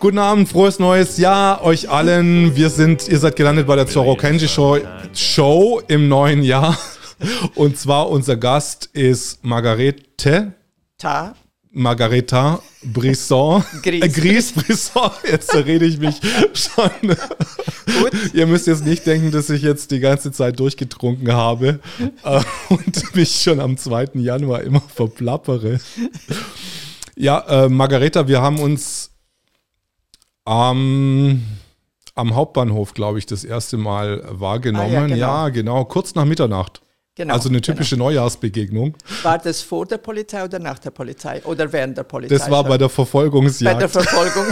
Guten Abend, frohes neues Jahr euch allen. Ihr seid gelandet bei der Zoro Kenji Show im neuen Jahr. Und zwar unser Gast ist Margareta Brisson. Gries Brisson. Jetzt rede ich mich schon. Gut. Ihr müsst jetzt nicht denken, dass ich jetzt die ganze Zeit durchgetrunken habe und mich schon am 2. Januar immer verplappere. Ja, Margareta, wir haben uns am Hauptbahnhof, glaube ich, das erste Mal wahrgenommen. Ah, ja, genau. Ja, genau, kurz nach Mitternacht. Genau, also eine typische Neujahrsbegegnung. War das vor der Polizei oder nach der Polizei oder während der Polizei? Das war schon bei der Verfolgungsjagd. Bei der Verfolgung.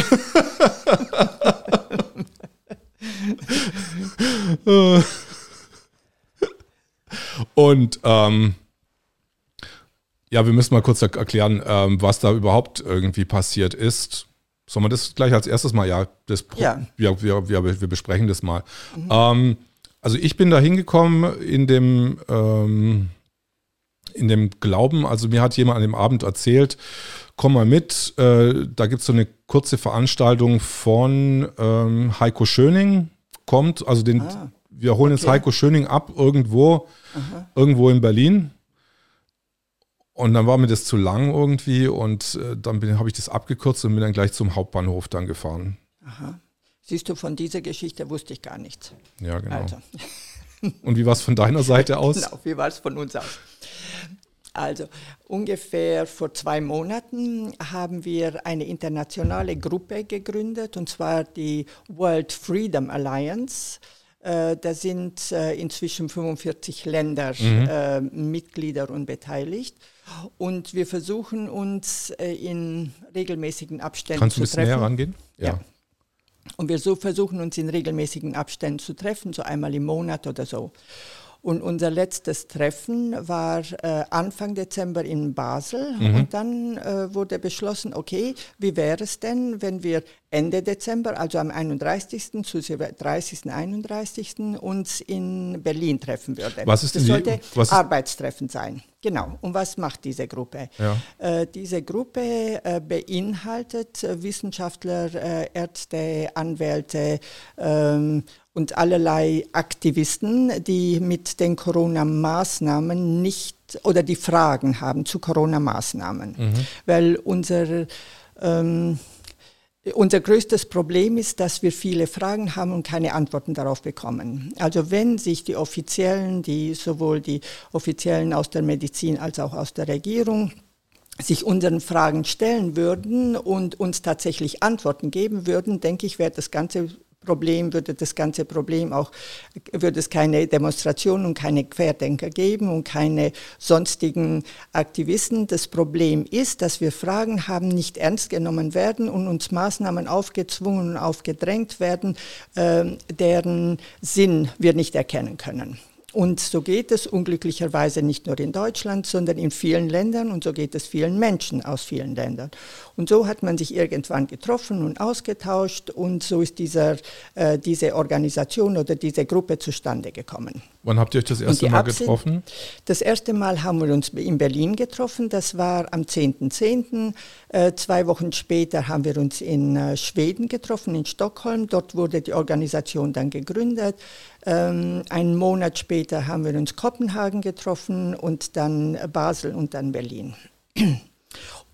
Und ja, wir müssen mal kurz erklären, was da überhaupt irgendwie passiert ist. Sollen wir das gleich als erstes mal? Ja, wir besprechen das mal. Mhm. Also ich bin da hingekommen in dem Glauben, also mir hat jemand an dem Abend erzählt, komm mal mit, da gibt es so eine kurze Veranstaltung von Heiko Schöning, kommt, also wir holen jetzt Heiko Schöning ab irgendwo in Berlin. Und dann war mir das zu lang irgendwie und dann habe ich das abgekürzt und bin dann gleich zum Hauptbahnhof dann gefahren. Aha. Siehst du, von dieser Geschichte wusste ich gar nichts. Ja, genau. Also. Und wie war es von deiner Seite aus? Genau, wie war es von uns aus? Also, ungefähr vor 2 Monaten haben wir eine internationale Gruppe gegründet, und zwar die World Freedom Alliance. Da sind inzwischen 45 Länder Mitglieder und beteiligt. Und wir versuchen uns in regelmäßigen Abständen zu treffen. Kannst du ein bisschen näher rangehen? Ja. Und wir versuchen uns in regelmäßigen Abständen zu treffen, so einmal im Monat oder so. Und unser letztes Treffen war Anfang Dezember in Basel. Mhm. Und dann wurde beschlossen, okay, wie wäre es denn, wenn wir Ende Dezember, also am 31. zu 30. 31. uns in Berlin treffen würden. Das sollte Arbeitstreffen sein. Genau. Und was macht diese Gruppe? Ja. Diese Gruppe beinhaltet Wissenschaftler, Ärzte, Anwälte, und allerlei Aktivisten, die mit den Corona-Maßnahmen die Fragen haben zu Corona-Maßnahmen. Mhm. Weil unser größtes Problem ist, dass wir viele Fragen haben und keine Antworten darauf bekommen. Also wenn sich sowohl die Offiziellen aus der Medizin als auch aus der Regierung sich unseren Fragen stellen würden und uns tatsächlich Antworten geben würden, denke ich, wäre das ganze Problem, würde es keine Demonstrationen und keine Querdenker geben und keine sonstigen Aktivisten. Das Problem ist, dass wir Fragen haben, nicht ernst genommen werden und uns Maßnahmen aufgezwungen und aufgedrängt werden, deren Sinn wir nicht erkennen können. Und so geht es unglücklicherweise nicht nur in Deutschland, sondern in vielen Ländern, und so geht es vielen Menschen aus vielen Ländern. Und so hat man sich irgendwann getroffen und ausgetauscht, und so ist diese Organisation oder diese Gruppe zustande gekommen. Wann habt ihr euch das erste Mal getroffen? Das erste Mal haben wir uns in Berlin getroffen, das war am 10.10. 2 Wochen später haben wir uns in Schweden getroffen, in Stockholm. Dort wurde die Organisation dann gegründet. Einen Monat später haben wir uns in Kopenhagen getroffen und dann Basel und dann Berlin.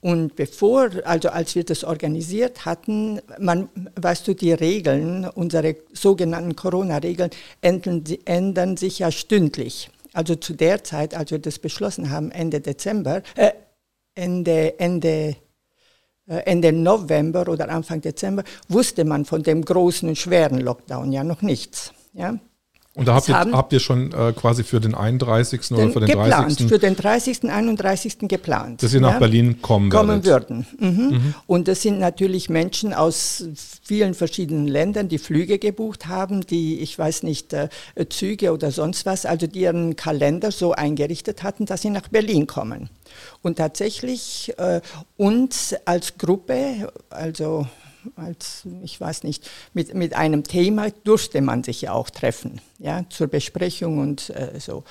Und als wir das organisiert hatten, die Regeln, unsere sogenannten Corona-Regeln, ändern sich ja stündlich. Also zu der Zeit, als wir das beschlossen haben, Ende November oder Anfang Dezember, wusste man von dem großen und schweren Lockdown ja noch nichts. Ja. Und da habt ihr schon quasi für den 31. oder für den 30. Für den 30., 31. geplant. Dass ihr nach Berlin kommen würden. Mhm. Mhm. Und das sind natürlich Menschen aus vielen verschiedenen Ländern, die Flüge gebucht haben, die, ich weiß nicht, Züge oder sonst was, also die ihren Kalender so eingerichtet hatten, dass sie nach Berlin kommen. Und tatsächlich uns als Gruppe, also mit einem Thema durfte man sich ja auch treffen, ja, zur Besprechung und so.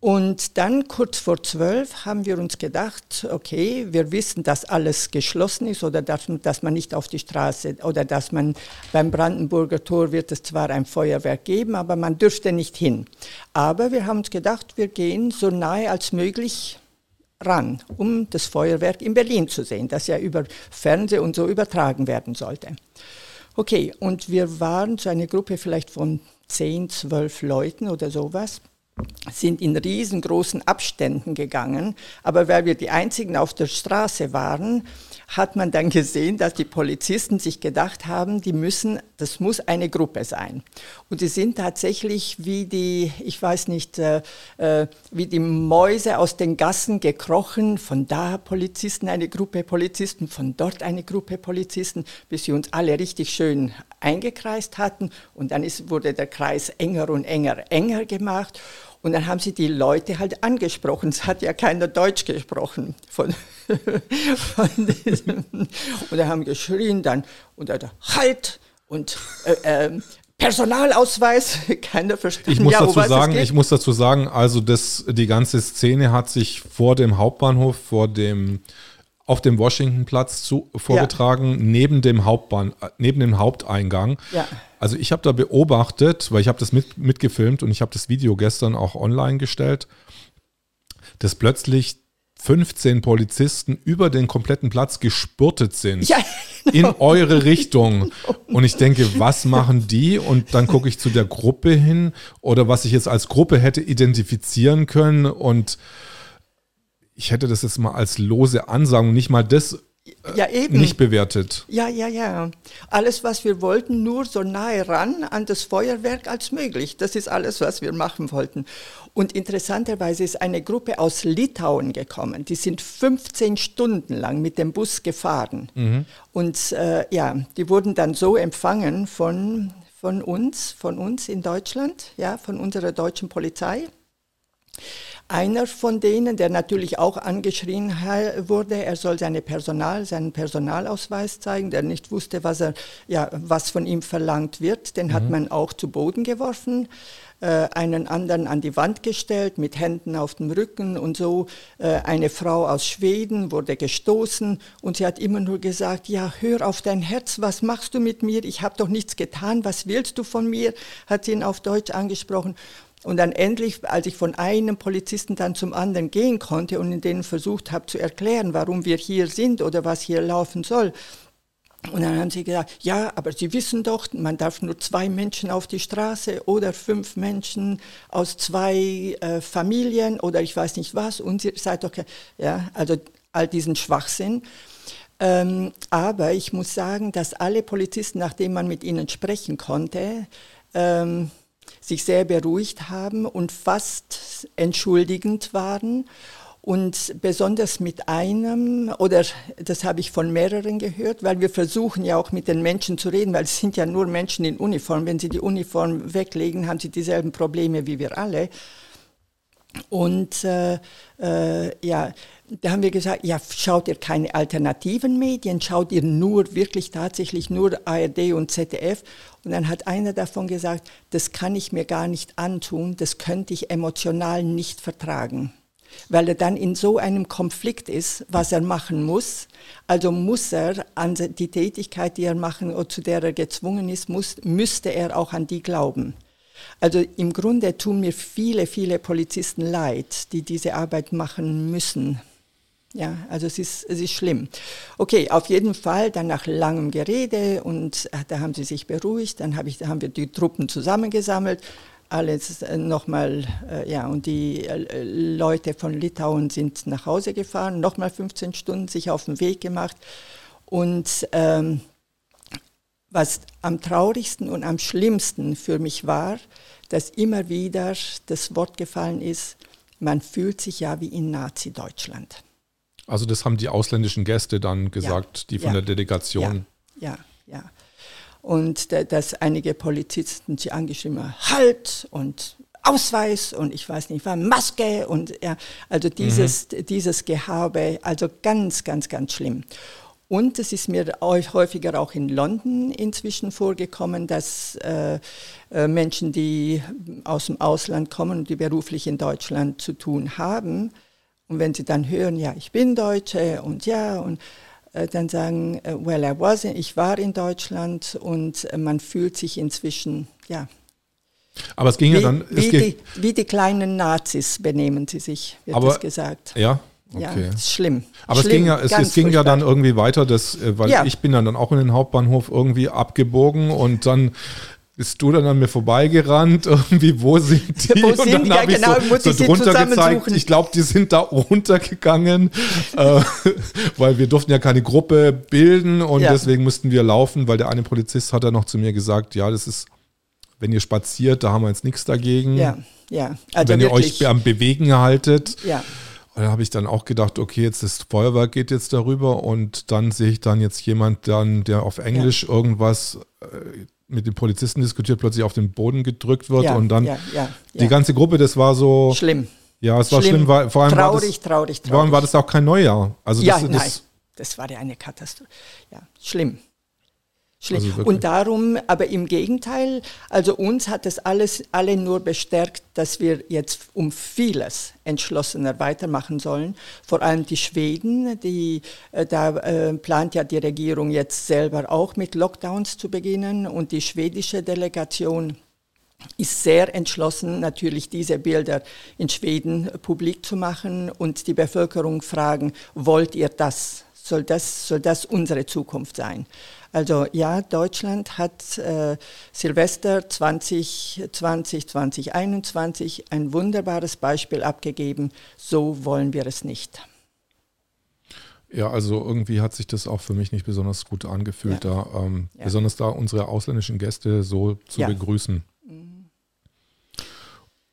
Und dann kurz vor 12 haben wir uns gedacht, okay, wir wissen, dass alles geschlossen ist oder dass man nicht auf die Straße oder dass man beim Brandenburger Tor wird es zwar ein Feuerwerk geben, aber man dürfte nicht hin. Aber wir haben uns gedacht, wir gehen so nahe als möglich ran, um das Feuerwerk in Berlin zu sehen, das ja über Fernsehen und so übertragen werden sollte. Okay, und wir waren so eine Gruppe vielleicht von 10, 12 Leuten oder sowas, sind in riesengroßen Abständen gegangen, aber weil wir die Einzigen auf der Straße waren, hat man dann gesehen, dass die Polizisten sich gedacht haben, das muss eine Gruppe sein. Und die sind tatsächlich wie die, ich weiß nicht, wie die Mäuse aus den Gassen gekrochen, von da Polizisten, eine Gruppe Polizisten, von dort eine Gruppe Polizisten, bis sie uns alle richtig schön eingekreist hatten und dann wurde der Kreis enger und enger gemacht. Und dann haben sie die Leute halt angesprochen. Es hat ja keiner Deutsch gesprochen. Und dann haben geschrien dann, und dann halt und Personalausweis, keiner versteht. Ich muss dazu sagen, also die ganze Szene hat sich vor dem Hauptbahnhof, auf dem Washingtonplatz vorgetragen, neben dem Haupteingang. Ja. Also ich habe da beobachtet, weil ich habe das mitgefilmt und ich habe das Video gestern auch online gestellt, dass plötzlich 15 Polizisten über den kompletten Platz gespurtet sind, ja, genau, in eure Richtung. Und ich denke, was machen die? Und dann gucke ich zu der Gruppe hin oder was ich jetzt als Gruppe hätte identifizieren können. Und ich hätte das jetzt mal als lose Ansagen, nicht mal das nicht bewertet. Ja. Alles, was wir wollten, nur so nahe ran an das Feuerwerk als möglich. Das ist alles, was wir machen wollten. Und interessanterweise ist eine Gruppe aus Litauen gekommen. Die sind 15 Stunden lang mit dem Bus gefahren. Mhm. Und die wurden dann so empfangen von uns in Deutschland, ja, von unserer deutschen Polizei. Einer von denen, der natürlich auch angeschrien wurde, er soll seinen Personalausweis zeigen, der nicht wusste, was von ihm verlangt wird, den hat man auch zu Boden geworfen, einen anderen an die Wand gestellt, mit Händen auf dem Rücken und so. Eine Frau aus Schweden wurde gestoßen und sie hat immer nur gesagt, ja, hör auf dein Herz, was machst du mit mir? Ich habe doch nichts getan, was willst du von mir? Hat sie ihn auf Deutsch angesprochen. Und dann endlich, als ich von einem Polizisten dann zum anderen gehen konnte und in denen versucht habe zu erklären, warum wir hier sind oder was hier laufen soll. Und dann haben sie gesagt, ja, aber Sie wissen doch, man darf nur 2 Menschen auf die Straße oder 5 Menschen aus 2 Familien oder ich weiß nicht was. Und ihr seid doch, ja, also all diesen Schwachsinn. Aber ich muss sagen, dass alle Polizisten, nachdem man mit ihnen sprechen konnte, sich sehr beruhigt haben und fast entschuldigend waren. Und besonders mit einem, oder das habe ich von mehreren gehört, weil wir versuchen ja auch mit den Menschen zu reden, weil es sind ja nur Menschen in Uniform. Wenn sie die Uniform weglegen, haben sie dieselben Probleme wie wir alle. Und da haben wir gesagt, ja, schaut ihr keine alternativen Medien, schaut ihr tatsächlich nur ARD und ZDF. Und dann hat einer davon gesagt, das kann ich mir gar nicht antun, das könnte ich emotional nicht vertragen. Weil er dann in so einem Konflikt ist, was er machen muss. Also muss er an die Tätigkeit, die er machen oder zu der er gezwungen ist, müsste er auch an die glauben. Also im Grunde tun mir viele, viele Polizisten leid, die diese Arbeit machen müssen. Ja, also es ist schlimm. Okay, auf jeden Fall, dann nach langem Gerede und da haben sie sich beruhigt, haben wir die Truppen zusammengesammelt, alles nochmal, und die Leute von Litauen sind nach Hause gefahren, nochmal 15 Stunden sich auf den Weg gemacht und was am traurigsten und am schlimmsten für mich war, dass immer wieder das Wort gefallen ist, man fühlt sich ja wie in Nazi-Deutschland. Also das haben die ausländischen Gäste dann gesagt, die von der Delegation. Ja. Und dass einige Polizisten sie angeschrieben haben, halt und Ausweis und ich weiß nicht, Maske und ja, also dieses Gehabe, also ganz, ganz, ganz schlimm. Und es ist mir häufiger auch in London inzwischen vorgekommen, dass Menschen, die aus dem Ausland kommen und die beruflich in Deutschland zu tun haben, und wenn sie dann hören, ja, ich bin Deutsche und ja, und dann sagen, well, ich war in Deutschland, und man fühlt sich inzwischen, ja. Aber es ging ja dann... Wie die kleinen Nazis benehmen sie sich, wird das gesagt. Ja, okay. Ja, ist schlimm. Aber schlimm, es ging ja dann irgendwie weiter, ich bin dann auch in den Hauptbahnhof irgendwie abgebogen und dann... Bist du dann an mir vorbeigerannt? Irgendwie, wo sind die? Wo sind die? Ja, genau, muss ich sie zusammensuchen. Ich glaube, die sind da runtergegangen, weil wir durften ja keine Gruppe bilden und deswegen mussten wir laufen, weil der eine Polizist hat dann noch zu mir gesagt, ja, das ist, wenn ihr spaziert, da haben wir jetzt nichts dagegen. Ja. Also wenn wirklich, ihr euch am Bewegen haltet. Ja. Und da habe ich dann auch gedacht, okay, jetzt das Feuerwerk geht jetzt darüber, und dann sehe ich dann jetzt jemand, der auf Englisch irgendwas... mit dem Polizisten diskutiert, plötzlich auf den Boden gedrückt wird und dann die ganze Gruppe, das war so... Schlimm. Ja, es war schlimm, weil vor allem traurig. Vor allem war das auch kein Neujahr. Also das war ja eine Katastrophe. Ja, schlimm. Also und darum, aber im Gegenteil, also uns hat das alle nur bestärkt, dass wir jetzt um vieles entschlossener weitermachen sollen. Vor allem die Schweden, da plant ja die Regierung jetzt selber auch mit Lockdowns zu beginnen, und die schwedische Delegation ist sehr entschlossen, natürlich diese Bilder in Schweden publik zu machen und die Bevölkerung fragen, wollt ihr das? Soll das unsere Zukunft sein? Also ja, Deutschland hat Silvester 2021 ein wunderbares Beispiel abgegeben. So wollen wir es nicht. Ja, also irgendwie hat sich das auch für mich nicht besonders gut angefühlt, besonders da unsere ausländischen Gäste so zu begrüßen.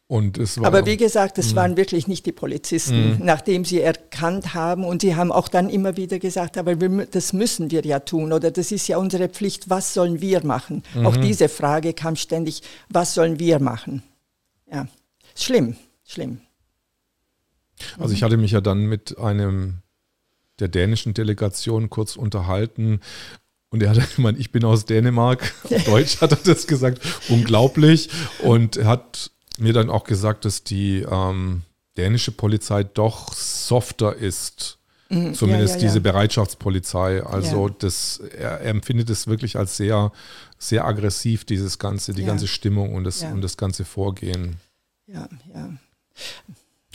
Und es war, aber wie gesagt, es waren wirklich nicht die Polizisten, nachdem sie erkannt haben, und sie haben auch dann immer wieder gesagt, aber das müssen wir ja tun, oder das ist ja unsere Pflicht, was sollen wir machen? Auch diese Frage kam ständig, was sollen wir machen? Ja, schlimm. Also ich hatte mich ja dann mit einem der dänischen Delegation kurz unterhalten. Und er hat dann gemeint, ich bin aus Dänemark, auf Deutsch hat er das gesagt, unglaublich. Und er hat mir dann auch gesagt, dass die dänische Polizei doch softer ist, zumindest diese Bereitschaftspolizei. Also er empfindet es wirklich als sehr, sehr aggressiv, dieses ganze, die ganze Stimmung und das ganze Vorgehen. Ja.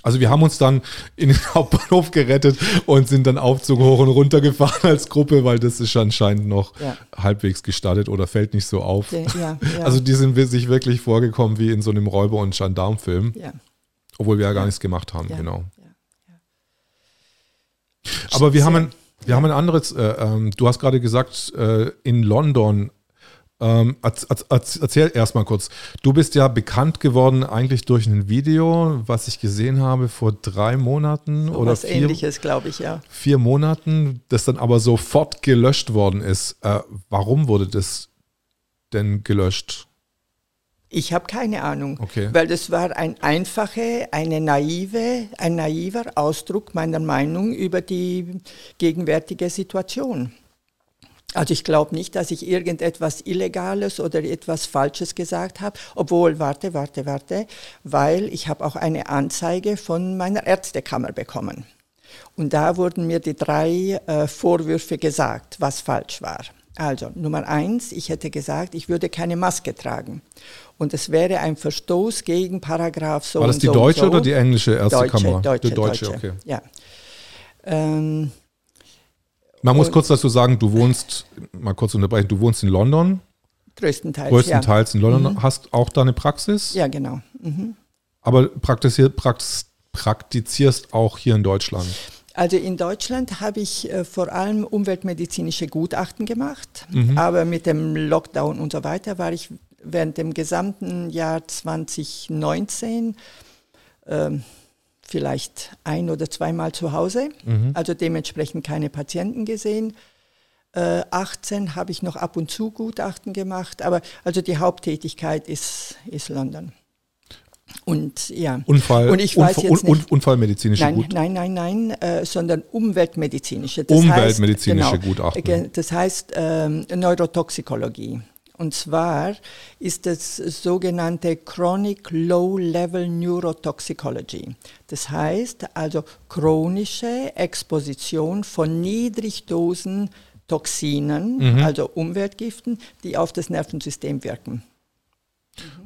Also wir haben uns dann in den Hauptbahnhof gerettet und sind dann Aufzug hoch und runter gefahren als Gruppe, weil das ist anscheinend noch halbwegs gestattet oder fällt nicht so auf. Ja. Also die sind sich wirklich vorgekommen wie in so einem Räuber- und Gendarmfilm, obwohl wir ja gar nichts gemacht haben, genau. Ja. Aber wir haben ein anderes, du hast gerade gesagt, in London, erzähl erstmal kurz. Du bist ja bekannt geworden eigentlich durch ein Video, was ich gesehen habe vor 3 Monaten oder was Ähnliches, glaube ich, 4 Monaten, das dann aber sofort gelöscht worden ist. Warum wurde das denn gelöscht? Ich habe keine Ahnung, weil das war ein naiver Ausdruck meiner Meinung über die gegenwärtige Situation. Also ich glaube nicht, dass ich irgendetwas Illegales oder etwas Falsches gesagt habe, obwohl, warte, weil ich habe auch eine Anzeige von meiner Ärztekammer bekommen. Und da wurden mir die 3 Vorwürfe gesagt, was falsch war. Also Nummer 1, ich hätte gesagt, ich würde keine Maske tragen. Und es wäre ein Verstoß gegen Paragraph so und so. War das die deutsche oder die englische Ärztekammer? Die deutsche, okay. Ja. Man muss kurz dazu sagen, du wohnst in London. Größtenteils in London. Hast auch da eine Praxis? Ja, genau. Aber praktizierst auch hier in Deutschland? Also in Deutschland habe ich vor allem umweltmedizinische Gutachten gemacht. Aber mit dem Lockdown und so weiter war ich während dem gesamten Jahr 2019 vielleicht 1- oder 2-mal zu Hause, also dementsprechend keine Patienten gesehen. 18 habe ich noch ab und zu Gutachten gemacht, aber also die Haupttätigkeit ist London. Und ja, Unfallmedizinische Gutachten. Nein, sondern umweltmedizinische. Gutachten. Das heißt Neurotoxikologie. Und zwar ist das sogenannte Chronic Low-Level Neurotoxicology. Das heißt also chronische Exposition von Niedrigdosen-Toxinen, also Umweltgiften, die auf das Nervensystem wirken.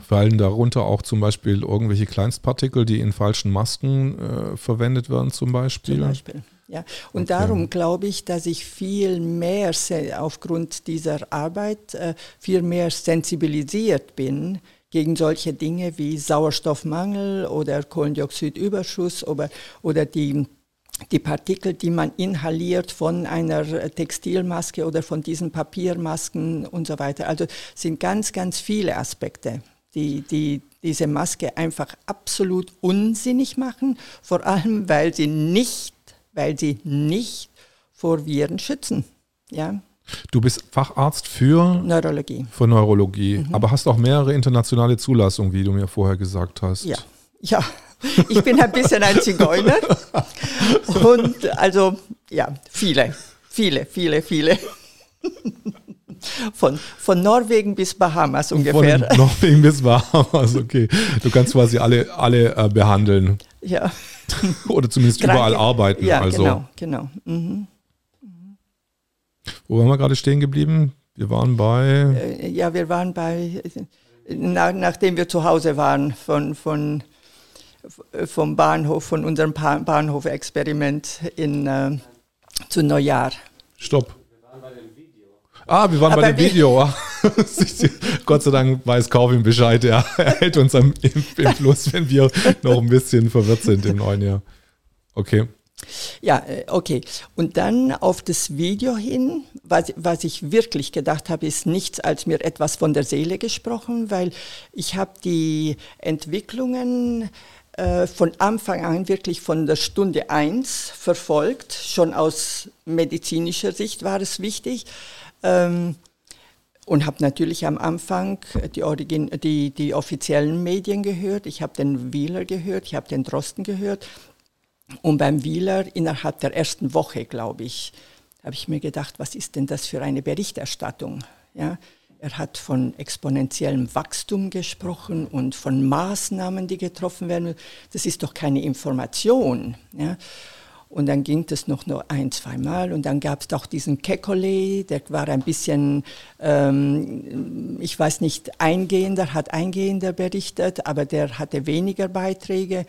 Fallen darunter auch zum Beispiel irgendwelche Kleinstpartikel, die in falschen Masken verwendet werden zum Beispiel? Ja, und darum glaube ich, dass ich viel mehr aufgrund dieser Arbeit viel mehr sensibilisiert bin gegen solche Dinge wie Sauerstoffmangel oder Kohlendioxidüberschuss oder die Partikel, die man inhaliert von einer Textilmaske oder von diesen Papiermasken und so weiter. Also sind ganz, ganz viele Aspekte, die diese Maske einfach absolut unsinnig machen, vor allem weil sie nicht vor Viren schützen. Ja. Du bist Facharzt für Neurologie. Aber hast auch mehrere internationale Zulassungen, wie du mir vorher gesagt hast. Ja. Ich bin ein bisschen ein Zigeuner. Und also, ja, viele. Von Norwegen bis Bahamas ungefähr. Von Norwegen bis Bahamas, okay. Du kannst quasi alle behandeln. Ja. Oder zumindest überall arbeiten. Ja, also. Genau. Wo waren wir gerade stehen geblieben? Wir waren bei... nachdem wir zu Hause waren vom Bahnhof, von unserem Bahnhof-Experiment zu Neujahr. Stopp. Wir waren bei dem Video. Gott sei Dank weiß Calvin Bescheid. Er hält uns im Fluss, wenn wir noch ein bisschen verwirrt sind im neuen Jahr. Okay. Ja, okay. Und dann auf das Video hin, was ich wirklich gedacht habe, ist nichts als mir etwas von der Seele gesprochen, weil ich habe die Entwicklungen von Anfang an wirklich von der Stunde 1 verfolgt. Schon aus medizinischer Sicht war es wichtig. Und habe natürlich am Anfang die offiziellen Medien gehört. Ich habe den Wieler gehört, ich habe den Drosten gehört. Und beim Wieler innerhalb der ersten Woche, glaube ich, habe ich mir gedacht, was ist denn das für eine Berichterstattung? Ja, er hat von exponentiellem Wachstum gesprochen und von Maßnahmen, die getroffen werden. Das ist doch keine Information, ja. Und dann ging das noch ein-, zweimal. Und dann gab es auch diesen Kekulé, der war ein bisschen, ich weiß nicht, eingehender berichtet, aber der hatte weniger Beiträge.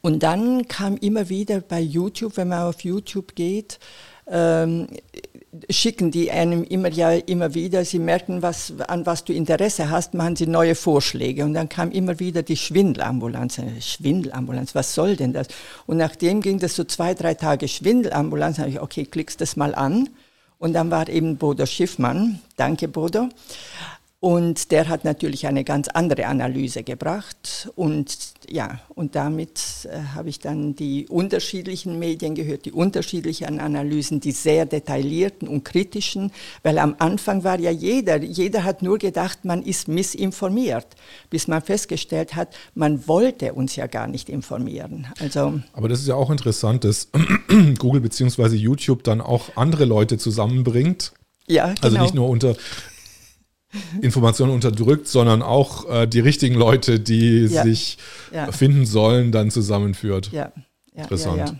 Und dann kam immer wieder bei YouTube, wenn man auf YouTube geht, schicken die einem immer wieder, sie merken, an was du Interesse hast, machen sie neue Vorschläge. Und dann kam immer wieder die Schwindelambulanz. Schwindelambulanz, was soll denn das? Und nachdem ging das so 2-3 Tage Schwindelambulanz, habe ich, okay, klickst das mal an. Und dann war eben Bodo Schiffmann, danke Bodo. Und der hat natürlich eine ganz andere Analyse gebracht. Und damit habe ich dann die unterschiedlichen Medien gehört, die unterschiedlichen Analysen, die sehr detaillierten und kritischen, weil am Anfang war ja jeder hat nur gedacht, man ist missinformiert, bis man festgestellt hat, man wollte uns ja gar nicht informieren. Also, aber das ist ja auch interessant, dass Google bzw. YouTube dann auch andere Leute zusammenbringt. Ja, genau. Also nicht nur unter... Informationen unterdrückt, sondern auch die richtigen Leute, die sich finden sollen, dann zusammenführt. Ja. Interessant.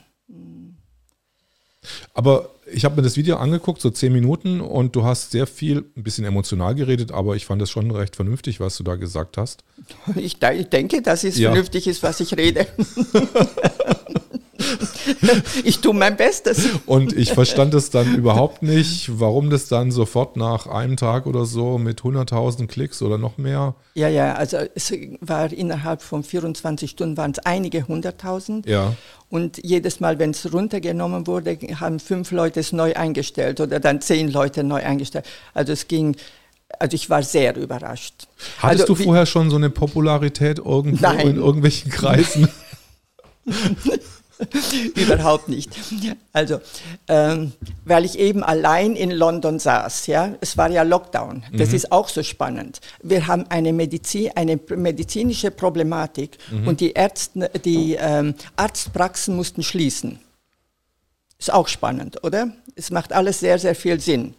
Aber ich habe mir das Video angeguckt, so 10 Minuten, und du hast sehr viel, ein bisschen emotional geredet, aber ich fand das schon recht vernünftig, was du da gesagt hast. Ich denke, dass es vernünftig ist, was ich rede. Ich tue mein Bestes. Und ich verstand es dann überhaupt nicht, warum das dann sofort nach einem Tag oder so mit 100.000 Klicks oder noch mehr. Ja, also es war innerhalb von 24 Stunden waren es einige 100.000. Ja. Und jedes Mal, wenn es runtergenommen wurde, haben 5 Leute es neu eingestellt oder dann 10 Leute neu eingestellt. Also es ging... Also ich war sehr überrascht. Hattest du vorher schon so eine Popularität irgendwo in irgendwelchen Kreisen? Überhaupt nicht. Also, weil ich eben allein in London saß. Ja? Es war ja Lockdown. Das ist auch so spannend. Wir haben eine medizinische Problematik und die Arztpraxen mussten schließen. Ist auch spannend, oder? Es macht alles sehr, sehr viel Sinn.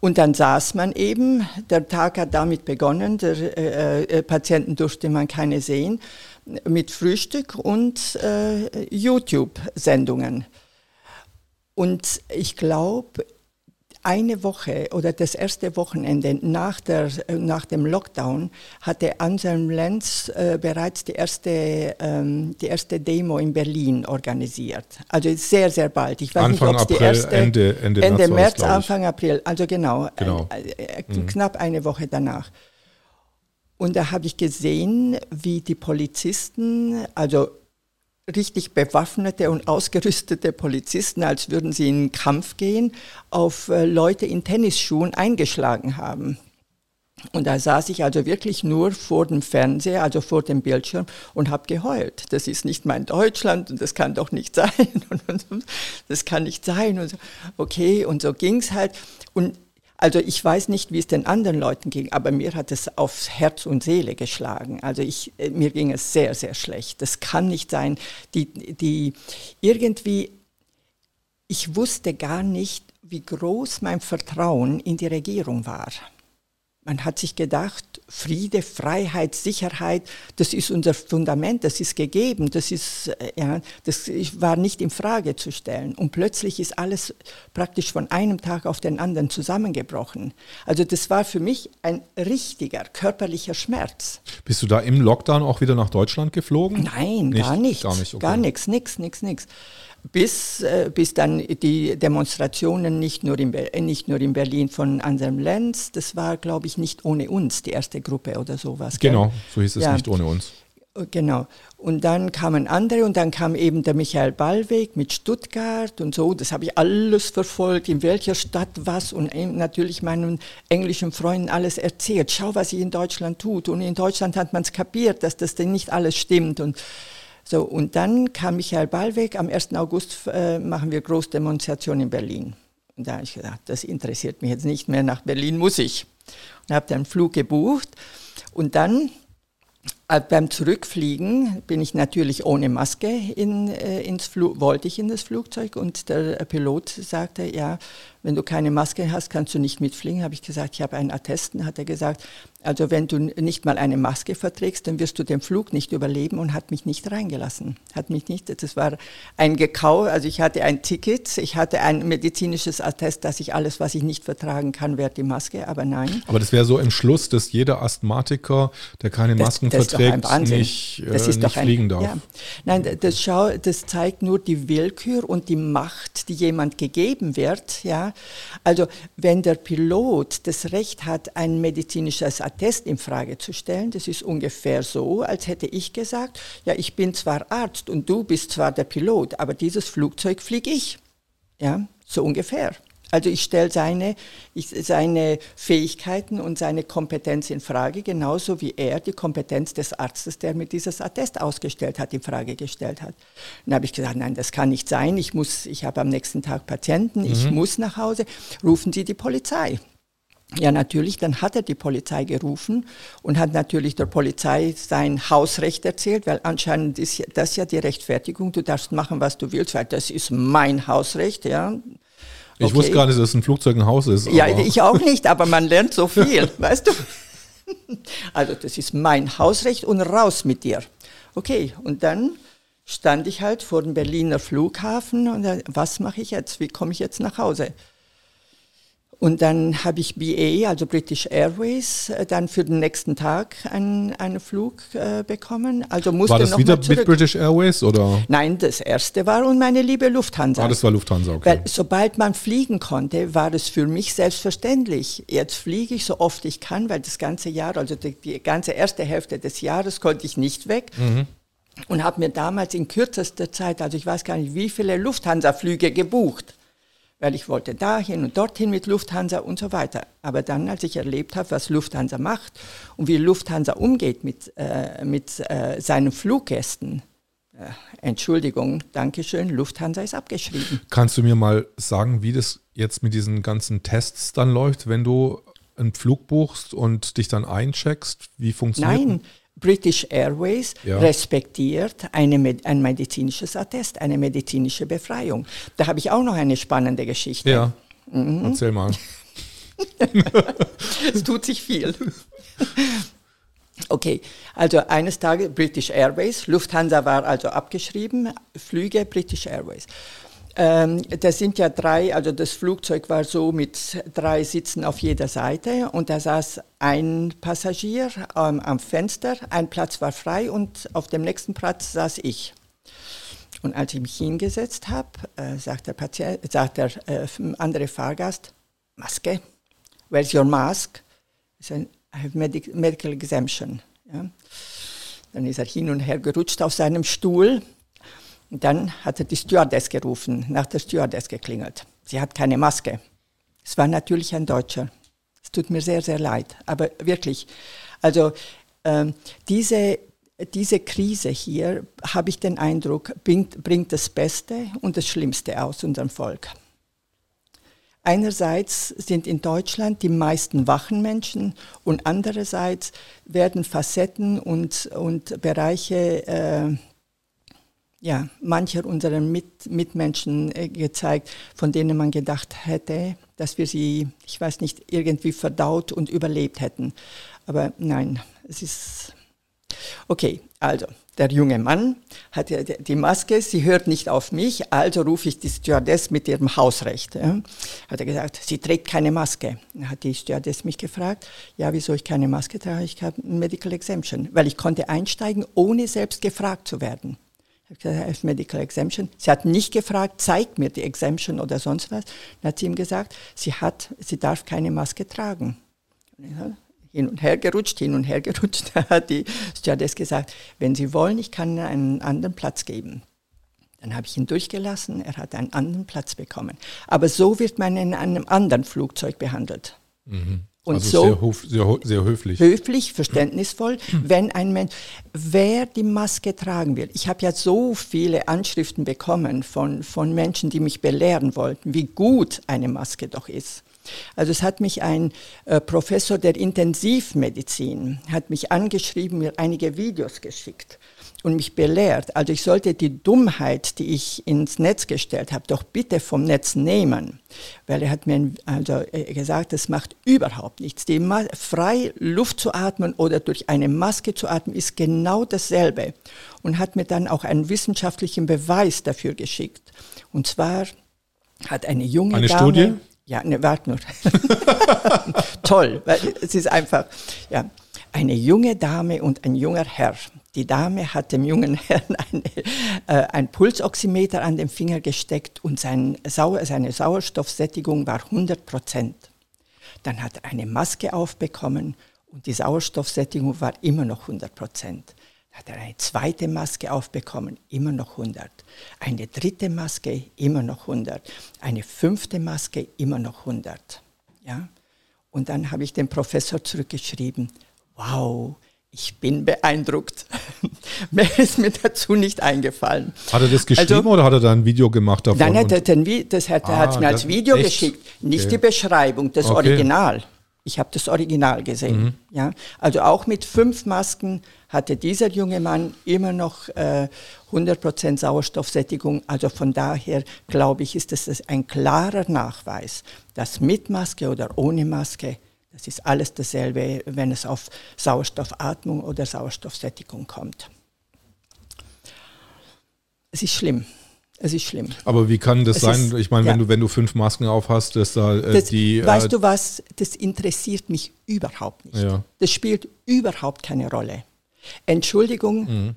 Und dann saß man eben, der Tag hat damit begonnen, Patienten durfte man keine sehen, mit Frühstück und YouTube-Sendungen. Und ich glaube, eine Woche oder das erste Wochenende nach dem Lockdown hatte Anselm Lenz bereits die erste Demo in Berlin organisiert. Also sehr, sehr bald. Ich weiß Anfang nicht, ob es die erste... Ende März, Anfang April. Also genau. Knapp eine Woche danach. Und da habe ich gesehen, wie die Polizisten, also richtig bewaffnete und ausgerüstete Polizisten, als würden sie in den Kampf gehen, auf Leute in Tennisschuhen eingeschlagen haben. Und da saß ich also wirklich nur vor dem Fernseher, also vor dem Bildschirm und habe geheult. Das ist nicht mein Deutschland und das kann doch nicht sein. Und das kann nicht sein. Und so. Okay, und so ging's halt. Und also ich weiß nicht, wie es den anderen Leuten ging, aber mir hat es aufs Herz und Seele geschlagen. Also mir ging es sehr, sehr schlecht. Das kann nicht sein. Ich wusste gar nicht, wie groß mein Vertrauen in die Regierung war. Man hat sich gedacht, Friede, Freiheit, Sicherheit, das ist unser Fundament, das ist gegeben, das war nicht in Frage zu stellen. Und plötzlich ist alles praktisch von einem Tag auf den anderen zusammengebrochen. Also das war für mich ein richtiger körperlicher Schmerz. Bist du da im Lockdown auch wieder nach Deutschland geflogen? Nein, gar nichts. Gar nichts, okay. Gar nichts. Bis dann die Demonstrationen nicht nur in Berlin von Anselm Lenz, das war, glaube ich, nicht ohne uns, die erste Gruppe oder sowas. Genau, gell? So hieß es, ja. Nicht ohne uns. Genau. Und dann kamen andere und dann kam eben der Michael Ballweg mit Stuttgart und so. Das habe ich alles verfolgt, in welcher Stadt was und natürlich meinen englischen Freunden alles erzählt. Schau, was sie in Deutschland tut. Und in Deutschland hat man es kapiert, dass das denn nicht alles stimmt. Und dann kam Michael Ballweg, am 1. August machen wir Großdemonstration in Berlin. Und da habe ich gedacht, das interessiert mich jetzt nicht mehr, nach Berlin muss ich. Und habe dann einen Flug gebucht. Und dann beim Zurückfliegen bin ich natürlich ohne Maske in das Flugzeug. Und der Pilot sagte, ja, wenn du keine Maske hast, kannst du nicht mitfliegen. Habe ich gesagt, ich habe einen Attesten. Hat er gesagt, also wenn du nicht mal eine Maske verträgst, dann wirst du den Flug nicht überleben, und hat mich nicht reingelassen. Das war ein Gekau. Also ich hatte ein Ticket, ich hatte ein medizinisches Attest, dass ich alles, was ich nicht vertragen kann, wäre die Maske, aber nein. Aber das wäre so im Schluss, dass jeder Asthmatiker, der keine Masken verträgt, nicht fliegen darf. Ja. Nein, das zeigt nur die Willkür und die Macht, die jemand gegeben wird, ja. Also wenn der Pilot das Recht hat, ein medizinisches Attest in Frage zu stellen, das ist ungefähr so, als hätte ich gesagt, ja, ich bin zwar Arzt und du bist zwar der Pilot, aber dieses Flugzeug fliege ich. Ja, so ungefähr. Also ich stelle seine Fähigkeiten und seine Kompetenz in Frage, genauso wie er die Kompetenz des Arztes, der mir dieses Attest ausgestellt hat, in Frage gestellt hat. Dann habe ich gesagt, nein, das kann nicht sein. Ich habe am nächsten Tag Patienten, ich muss nach Hause. Rufen Sie die Polizei. Ja, natürlich, dann hat er die Polizei gerufen und hat natürlich der Polizei sein Hausrecht erzählt, weil anscheinend ist das ja die Rechtfertigung, du darfst machen, was du willst, weil das ist mein Hausrecht, ja. Okay. Ich wusste gar nicht, dass ein Flugzeug ein Haus ist. Ja, ich auch nicht, aber man lernt so viel, weißt du. Also das ist mein Hausrecht und raus mit dir. Okay, und dann stand ich halt vor dem Berliner Flughafen und was mache ich jetzt, wie komme ich jetzt nach Hause? Und dann habe ich BA, also British Airways, dann für den nächsten Tag einen Flug bekommen. Also musste war das noch wieder mit British Airways? Oder? Nein, das erste war und meine liebe Lufthansa. Ah, das war Lufthansa, okay. Weil sobald man fliegen konnte, war das für mich selbstverständlich. Jetzt fliege ich so oft ich kann, weil das ganze Jahr, also die ganze erste Hälfte des Jahres konnte ich nicht weg. Und habe mir damals in kürzester Zeit, also ich weiß gar nicht, wie viele Lufthansa-Flüge gebucht. Weil ich wollte dahin und dorthin mit Lufthansa und so weiter. Aber dann, als ich erlebt habe, was Lufthansa macht und wie Lufthansa umgeht mit seinen Fluggästen, Entschuldigung, Dankeschön, Lufthansa ist abgeschrieben. Kannst du mir mal sagen, wie das jetzt mit diesen ganzen Tests dann läuft, wenn du einen Flug buchst und dich dann eincheckst? Wie funktioniert das? Nein, British Airways respektiert ein medizinisches Attest, eine medizinische Befreiung. Da habe ich auch noch eine spannende Geschichte. Ja, erzähl mal. Es tut sich viel. Okay, also eines Tages British Airways, Lufthansa war also abgeschrieben, Flüge British Airways. Das sind ja drei, also das Flugzeug war so mit 3 Sitzen auf jeder Seite und da saß ein Passagier am Fenster, ein Platz war frei und auf dem nächsten Platz saß ich. Und als ich mich hingesetzt habe, sagt der andere Fahrgast, Maske, where's your mask? I have medical exemption. Ja. Dann ist er hin und her gerutscht auf seinem Stuhl. Und dann hat er die Stewardess gerufen, nach der Stewardess geklingelt. Sie hat keine Maske. Es war natürlich ein Deutscher. Es tut mir sehr, sehr leid, aber wirklich. Also diese Krise hier, habe ich den Eindruck, bringt das Beste und das Schlimmste aus unserem Volk. Einerseits sind in Deutschland die meisten wachen Menschen und andererseits werden Facetten und Bereiche mancher unserer Mitmenschen gezeigt, von denen man gedacht hätte, dass wir sie, ich weiß nicht, irgendwie verdaut und überlebt hätten. Aber nein, es ist... Okay, also der junge Mann hat die Maske, sie hört nicht auf mich, also rufe ich die Stewardess mit ihrem Hausrecht. Hat er gesagt, sie trägt keine Maske. Dann hat die Stewardess mich gefragt, ja, wieso ich keine Maske trage, ich habe Medical Exemption, weil ich konnte einsteigen, ohne selbst gefragt zu werden. Ich habe gesagt, I have Medical Exemption. Sie hat nicht gefragt, zeig mir die Exemption oder sonst was. Dann hat sie ihm gesagt, sie darf keine Maske tragen. Hin und her gerutscht. Da hat die Stewardess gesagt, wenn Sie wollen, ich kann einen anderen Platz geben. Dann habe ich ihn durchgelassen, er hat einen anderen Platz bekommen. Aber so wird man in einem anderen Flugzeug behandelt. Mhm. Und also so sehr höflich. Höflich, verständnisvoll, wenn ein Mensch, wer die Maske tragen will. Ich habe ja so viele Anschriften bekommen von Menschen, die mich belehren wollten, wie gut eine Maske doch ist. Also es hat mich ein Professor der Intensivmedizin, hat mich angeschrieben, mir einige Videos geschickt und mich belehrt. Also ich sollte die Dummheit, die ich ins Netz gestellt habe, doch bitte vom Netz nehmen. Weil er hat mir gesagt, das macht überhaupt nichts. Frei Luft zu atmen oder durch eine Maske zu atmen, ist genau dasselbe. Und hat mir dann auch einen wissenschaftlichen Beweis dafür geschickt. Und zwar hat eine junge Dame... Eine Studie? Ja, ne, warte nur. Toll, weil es ist einfach, ja. Eine junge Dame und ein junger Herr. Die Dame hat dem jungen Herrn ein Pulsoximeter an den Finger gesteckt und seine Sauerstoffsättigung war 100%. Dann hat er eine Maske aufbekommen und die Sauerstoffsättigung war immer noch 100%. Hat er eine zweite Maske aufbekommen, immer noch 100. Eine dritte Maske, immer noch 100. Eine fünfte Maske, immer noch 100. Ja? Und dann habe ich dem Professor zurückgeschrieben, wow, ich bin beeindruckt. Mehr ist mir dazu nicht eingefallen. Hat er das geschrieben oder hat er da ein Video gemacht davon? Nein, er hat mir als Video geschickt, nicht die Beschreibung, das Original. Ich habe das Original gesehen. Mhm. Ja? Also auch mit 5 Masken hatte dieser junge Mann immer noch 100% Sauerstoffsättigung. Also von daher, glaube ich, ist das ein klarer Nachweis, dass mit Maske oder ohne Maske, das ist alles dasselbe, wenn es auf Sauerstoffatmung oder Sauerstoffsättigung kommt. Es ist schlimm. Es ist schlimm. Aber wie kann das sein? Ich meine, wenn du 5 Masken auf hast, dass da weißt du was? Das interessiert mich überhaupt nicht. Ja. Das spielt überhaupt keine Rolle. Entschuldigung,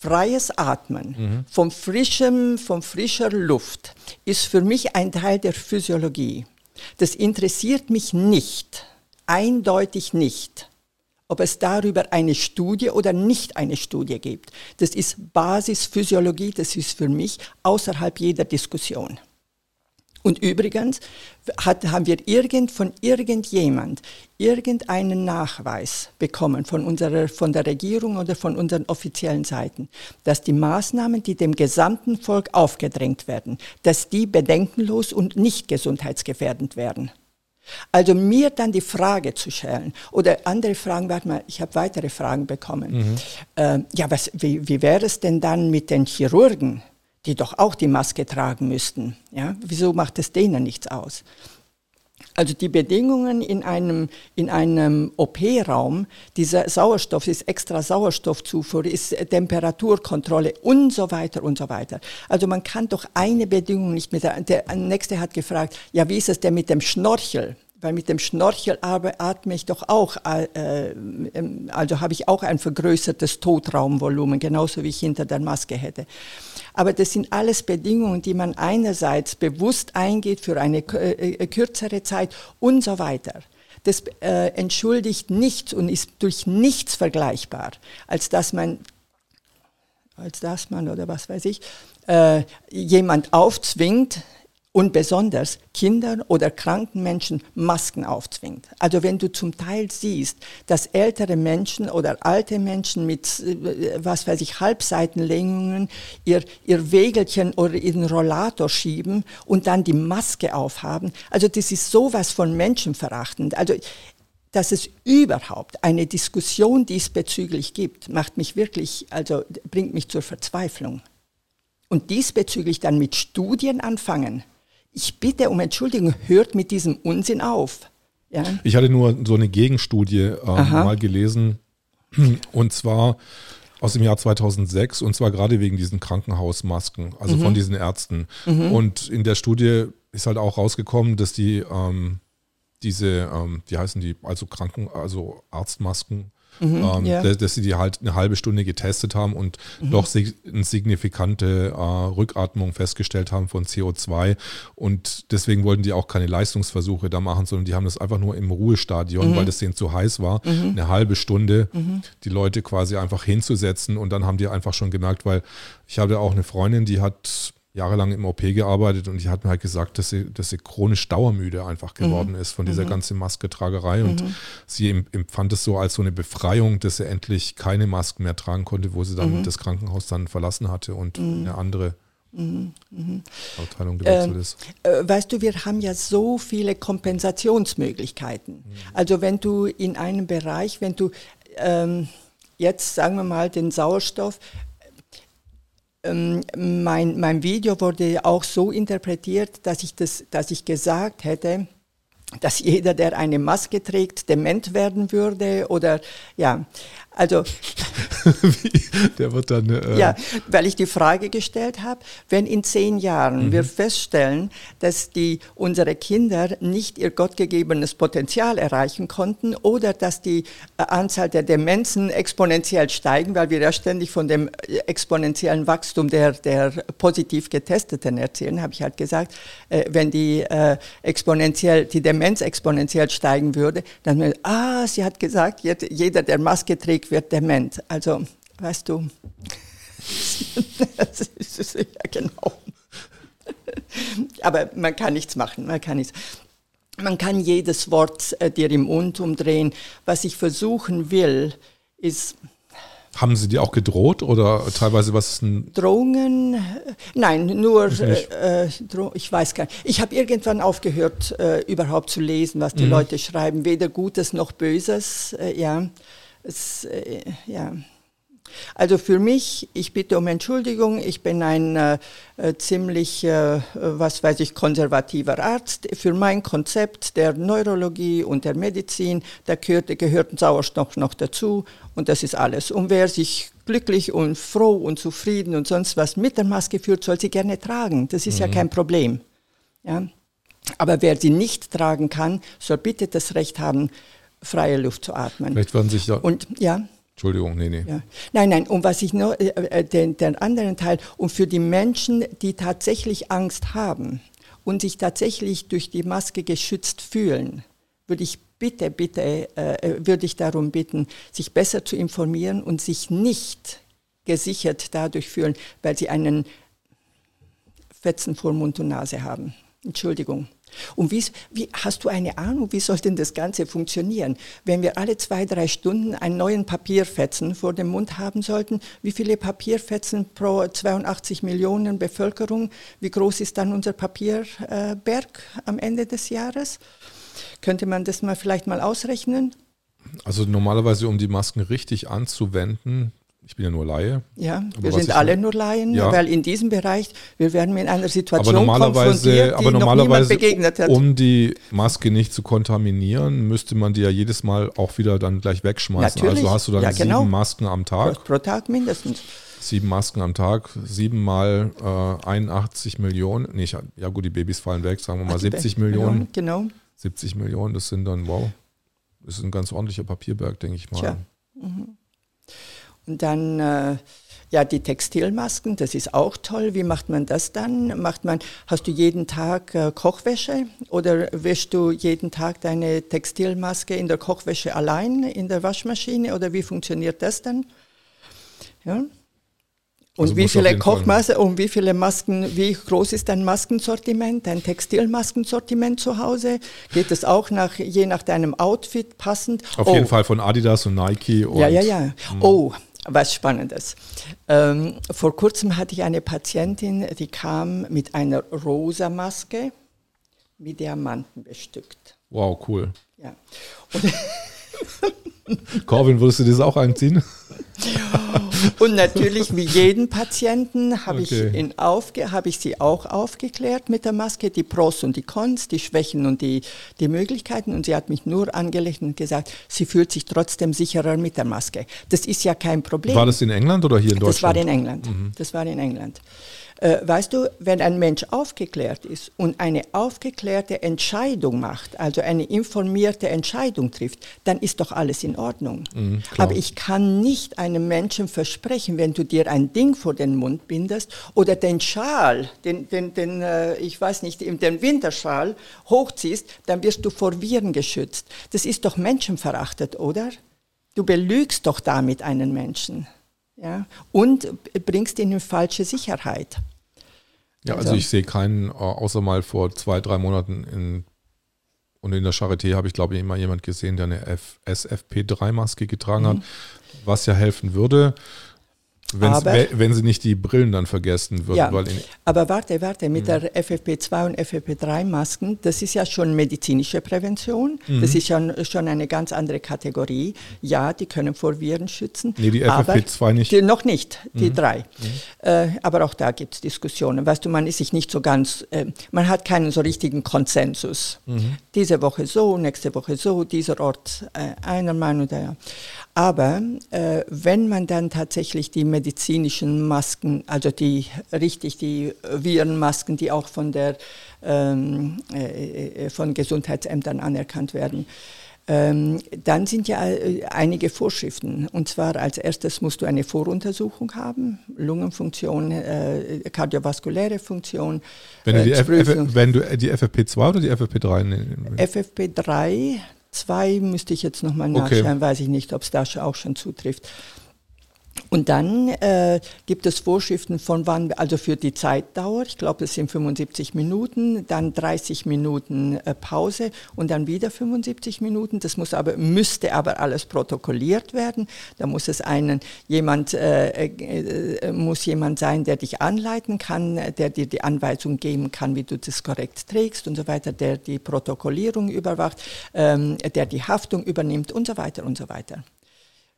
freies Atmen von frischer Luft ist für mich ein Teil der Physiologie. Das interessiert mich nicht, eindeutig nicht. Ob es darüber eine Studie oder nicht eine Studie gibt. Das ist Basisphysiologie, das ist für mich außerhalb jeder Diskussion. Und übrigens haben wir von irgendjemand irgendeinen Nachweis bekommen von der Regierung oder von unseren offiziellen Seiten, dass die Maßnahmen, die dem gesamten Volk aufgedrängt werden, dass die bedenkenlos und nicht gesundheitsgefährdend werden. Also mir dann die Frage zu stellen oder andere Fragen, warte mal, ich habe weitere Fragen bekommen. Wie wäre es denn dann mit den Chirurgen, die doch auch die Maske tragen müssten? Ja? Wieso macht es denen nichts aus? Also die Bedingungen in einem OP-Raum, dieser Sauerstoff, ist extra Sauerstoffzufuhr, ist Temperaturkontrolle und so weiter und so weiter. Also man kann doch eine Bedingung nicht mit der nächste hat gefragt, ja, wie ist es denn mit dem Schnorchel? Weil mit dem Schnorchel atme ich doch auch, also habe ich auch ein vergrößertes Totraumvolumen, genauso wie ich hinter der Maske hätte. Aber das sind alles Bedingungen, die man einerseits bewusst eingeht für eine kürzere Zeit und so weiter. Das entschuldigt nichts und ist durch nichts vergleichbar, als dass man oder was weiß ich, jemand aufzwingt, und besonders Kindern oder kranken Menschen Masken aufzwingt. Also wenn du zum Teil siehst, dass ältere Menschen oder alte Menschen mit, was weiß ich, Halbseitenlängungen ihr Wägelchen oder ihren Rollator schieben und dann die Maske aufhaben, also das ist sowas von menschenverachtend. Also dass es überhaupt eine Diskussion diesbezüglich gibt, bringt mich zur Verzweiflung. Und diesbezüglich dann mit Studien anfangen. Ich bitte um Entschuldigung, hört mit diesem Unsinn auf. Ja? Ich hatte nur so eine Gegenstudie mal gelesen, und zwar aus dem Jahr 2006, und zwar gerade wegen diesen Krankenhausmasken, also von diesen Ärzten. Und in der Studie ist halt auch rausgekommen, dass die wie heißen die, also Arztmasken, dass sie die halt eine halbe Stunde getestet haben und doch eine signifikante Rückatmung festgestellt haben von CO2, und deswegen wollten die auch keine Leistungsversuche da machen, sondern die haben das einfach nur im Ruhestadion, weil das denen zu heiß war, eine halbe Stunde die Leute quasi einfach hinzusetzen, und dann haben die einfach schon gemerkt, weil ich habe ja auch eine Freundin, die hat jahrelang im OP gearbeitet, und die hat mir halt gesagt, dass sie chronisch dauermüde einfach geworden ist von dieser ganzen Masketragerei, und sie empfand es so als so eine Befreiung, dass sie endlich keine Masken mehr tragen konnte, wo sie dann das Krankenhaus dann verlassen hatte und eine andere Abteilung gewechselt ist. Weißt du, wir haben ja so viele Kompensationsmöglichkeiten. Also wenn du in einem Bereich, wenn du jetzt sagen wir mal den Sauerstoff, mein Video wurde auch so interpretiert, dass ich gesagt hätte, dass jeder, der eine Maske trägt, dement werden würde oder ja, also der wird dann ja, weil ich die Frage gestellt habe, wenn in 10 Jahren wir feststellen, dass unsere Kinder nicht ihr gottgegebenes Potenzial erreichen konnten oder dass die Anzahl der Demenzen exponentiell steigen, weil wir ja ständig von dem exponentiellen Wachstum der positiv Getesteten erzählen, habe ich halt gesagt, wenn die Demenz exponentiell steigen würde, dann, sie hat gesagt, jeder, der Maske trägt, wird dement. Also, weißt du, das ist, ja genau. Aber man kann nichts machen, Man kann jedes Wort dir im Mund umdrehen. Was ich versuchen will, ist... Haben Sie die auch gedroht oder teilweise was ist ein... Drohungen? Nein, nur, ich weiß gar nicht. Ich habe irgendwann aufgehört, überhaupt zu lesen, was die Leute schreiben. Weder Gutes noch Böses, ja. Also für mich, ich bitte um Entschuldigung, ich bin ein ziemlich, konservativer Arzt. Für mein Konzept der Neurologie und der Medizin, da gehört Sauerstoff noch dazu, und das ist alles. Und wer sich glücklich und froh und zufrieden und sonst was mit der Maske fühlt, soll sie gerne tragen. Das ist ja kein Problem. Ja? Aber wer sie nicht tragen kann, soll bitte das Recht haben, freie Luft zu atmen. Vielleicht werden sich Entschuldigung, nee. Ja. Nein, und was ich noch, den anderen Teil, und für die Menschen, die tatsächlich Angst haben und sich tatsächlich durch die Maske geschützt fühlen, würde ich bitte darum bitten, sich besser zu informieren und sich nicht gesichert dadurch fühlen, weil sie einen Fetzen vor Mund und Nase haben. Entschuldigung. Und wie hast du eine Ahnung, wie soll denn das Ganze funktionieren? Wenn wir alle 2-3 Stunden einen neuen Papierfetzen vor dem Mund haben sollten, wie viele Papierfetzen pro 82 Millionen Bevölkerung, wie groß ist dann unser Papierberg am Ende des Jahres? Könnte man das mal vielleicht mal ausrechnen? Also normalerweise, um die Masken richtig anzuwenden, ich bin ja nur Laie. Ja, wir sind alle nur Laien, ja, weil in diesem Bereich, wir werden in einer Situation konfrontiert, die noch niemand begegnet hat. Um die Maske nicht zu kontaminieren, müsste man die ja jedes Mal auch wieder dann gleich wegschmeißen. Natürlich. Also hast du dann 7 Masken am Tag. Pro Tag mindestens. 7 Masken am Tag, 7 mal 81 Millionen. Nee, ja gut, die Babys fallen weg, sagen wir mal 70 Millionen. Genau. 70 Millionen, das sind dann, wow, das ist ein ganz ordentlicher Papierberg, denke ich mal. Tja. Mhm. Und dann die Textilmasken, das ist auch toll. Wie macht man das dann? Hast du jeden Tag Kochwäsche oder wäschst du jeden Tag deine Textilmaske in der Kochwäsche allein in der Waschmaschine oder wie funktioniert das dann? Ja. Und also wie viele Masken, wie groß ist dein Maskensortiment, dein Textilmaskensortiment zu Hause? Geht es auch je nach deinem Outfit passend? Auf jeden Fall von Adidas und Nike. Und was Spannendes. Vor kurzem hatte ich eine Patientin, die kam mit einer rosa Maske mit Diamanten bestückt. Wow, cool. Ja. Corwin, würdest du das auch anziehen? Und natürlich, wie jeden Patienten, habe ich sie auch aufgeklärt mit der Maske, die Pros und die Cons, die Schwächen und die Möglichkeiten. Und sie hat mich nur angelächelt und gesagt, sie fühlt sich trotzdem sicherer mit der Maske. Das ist ja kein Problem. War das in England oder hier in Deutschland? Das war in England. Mhm. Das war in England. Weißt du, wenn ein Mensch aufgeklärt ist und eine aufgeklärte Entscheidung macht, also eine informierte Entscheidung trifft, dann ist doch alles in Ordnung. Mhm, aber ich kann nicht einem Menschen versprechen, wenn du dir ein Ding vor den Mund bindest oder den Schal, den Winterschal hochziehst, dann wirst du vor Viren geschützt. Das ist doch menschenverachtet, oder? Du belügst doch damit einen Menschen. Ja, und bringst ihn in falsche Sicherheit. Ja, also ich sehe keinen, außer mal vor 2-3 Monaten in der Charité habe ich, glaube ich, immer jemand gesehen, der eine SFP3-Maske getragen hat, was ja helfen würde, wenn sie nicht die Brillen dann vergessen würden. Ja, aber warte, mit der FFP2 und FFP3-Masken, das ist ja schon medizinische Prävention, das ist schon eine ganz andere Kategorie. Ja, die können vor Viren schützen. Nee, die FFP2 nicht. Noch nicht, die 3. Mhm. Aber auch da gibt es Diskussionen. Weißt du, man ist sich nicht so ganz, man hat keinen so richtigen Konsensus. Mhm. Diese Woche so, nächste Woche so, dieser Ort einer Meinung, ja. Aber wenn man dann tatsächlich die medizinischen Masken, also die Virenmasken, die auch von Gesundheitsämtern anerkannt werden, dann sind ja einige Vorschriften. Und zwar als erstes musst du eine Voruntersuchung haben, Lungenfunktion, kardiovaskuläre Funktion. Wenn du die FFP2 oder die FFP3 nimmst? FFP2 müsste ich jetzt nochmal nachschauen, weiß ich nicht, ob es da auch schon zutrifft. Und dann gibt es Vorschriften von wann, also für die Zeitdauer, ich glaube, das sind 75 Minuten, dann 30 Minuten Pause und dann wieder 75 Minuten. Das müsste aber alles protokolliert werden. Da muss es jemand sein, der dich anleiten kann, der dir die Anweisung geben kann, wie du das korrekt trägst und so weiter, der die Protokollierung überwacht, der die Haftung übernimmt und so weiter und so weiter.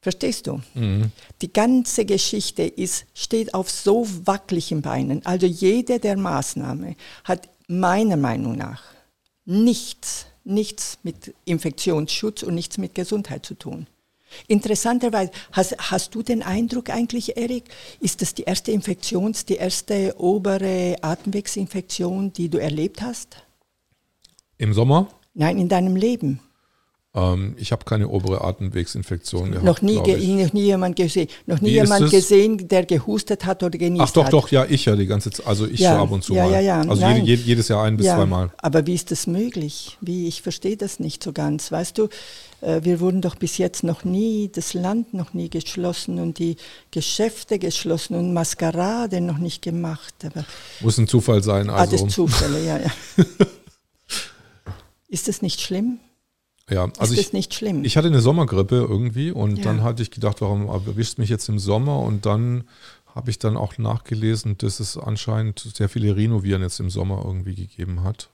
Verstehst du? Mhm. Die ganze Geschichte steht auf so wackeligen Beinen. Also jede der Maßnahmen hat meiner Meinung nach nichts mit Infektionsschutz und nichts mit Gesundheit zu tun. Interessanterweise, hast du den Eindruck eigentlich, Erik, ist das die erste obere Atemwegsinfektion, die du erlebt hast? Im Sommer? Nein, in deinem Leben. Ich habe keine obere Atemwegsinfektion gehabt. Noch nie jemand gesehen, der gehustet hat oder genießt hat. Ich ab und zu mal. Also jedes Jahr ein bis zweimal. Aber wie ist das möglich? Ich verstehe das nicht so ganz. Weißt du, wir wurden doch bis jetzt das Land noch nie geschlossen und die Geschäfte geschlossen und Maskerade noch nicht gemacht. Aber muss ein Zufall sein. Also. Alles Zufälle, ja. Ist das nicht schlimm? Ja, also ich hatte eine Sommergrippe irgendwie und dann hatte ich gedacht, warum erwischt mich jetzt im Sommer? Und dann habe ich dann auch nachgelesen, dass es anscheinend sehr viele Rhinoviren jetzt im Sommer irgendwie gegeben hat.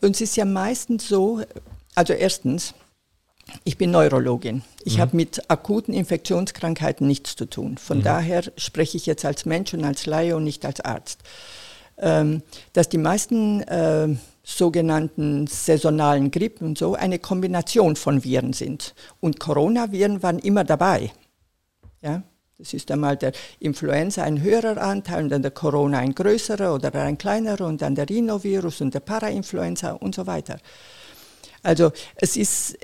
Und es ist ja meistens so, also erstens, ich bin Neurologin. Ich habe mit akuten Infektionskrankheiten nichts zu tun. Von daher spreche ich jetzt als Mensch und als Laie und nicht als Arzt. Dass die meisten sogenannten saisonalen Grippen und so eine Kombination von Viren sind. Und Coronaviren waren immer dabei. Ja? Das ist einmal der Influenza ein höherer Anteil und dann der Corona ein größerer oder ein kleinerer und dann der Rhinovirus und der Parainfluenza und so weiter. Also es ist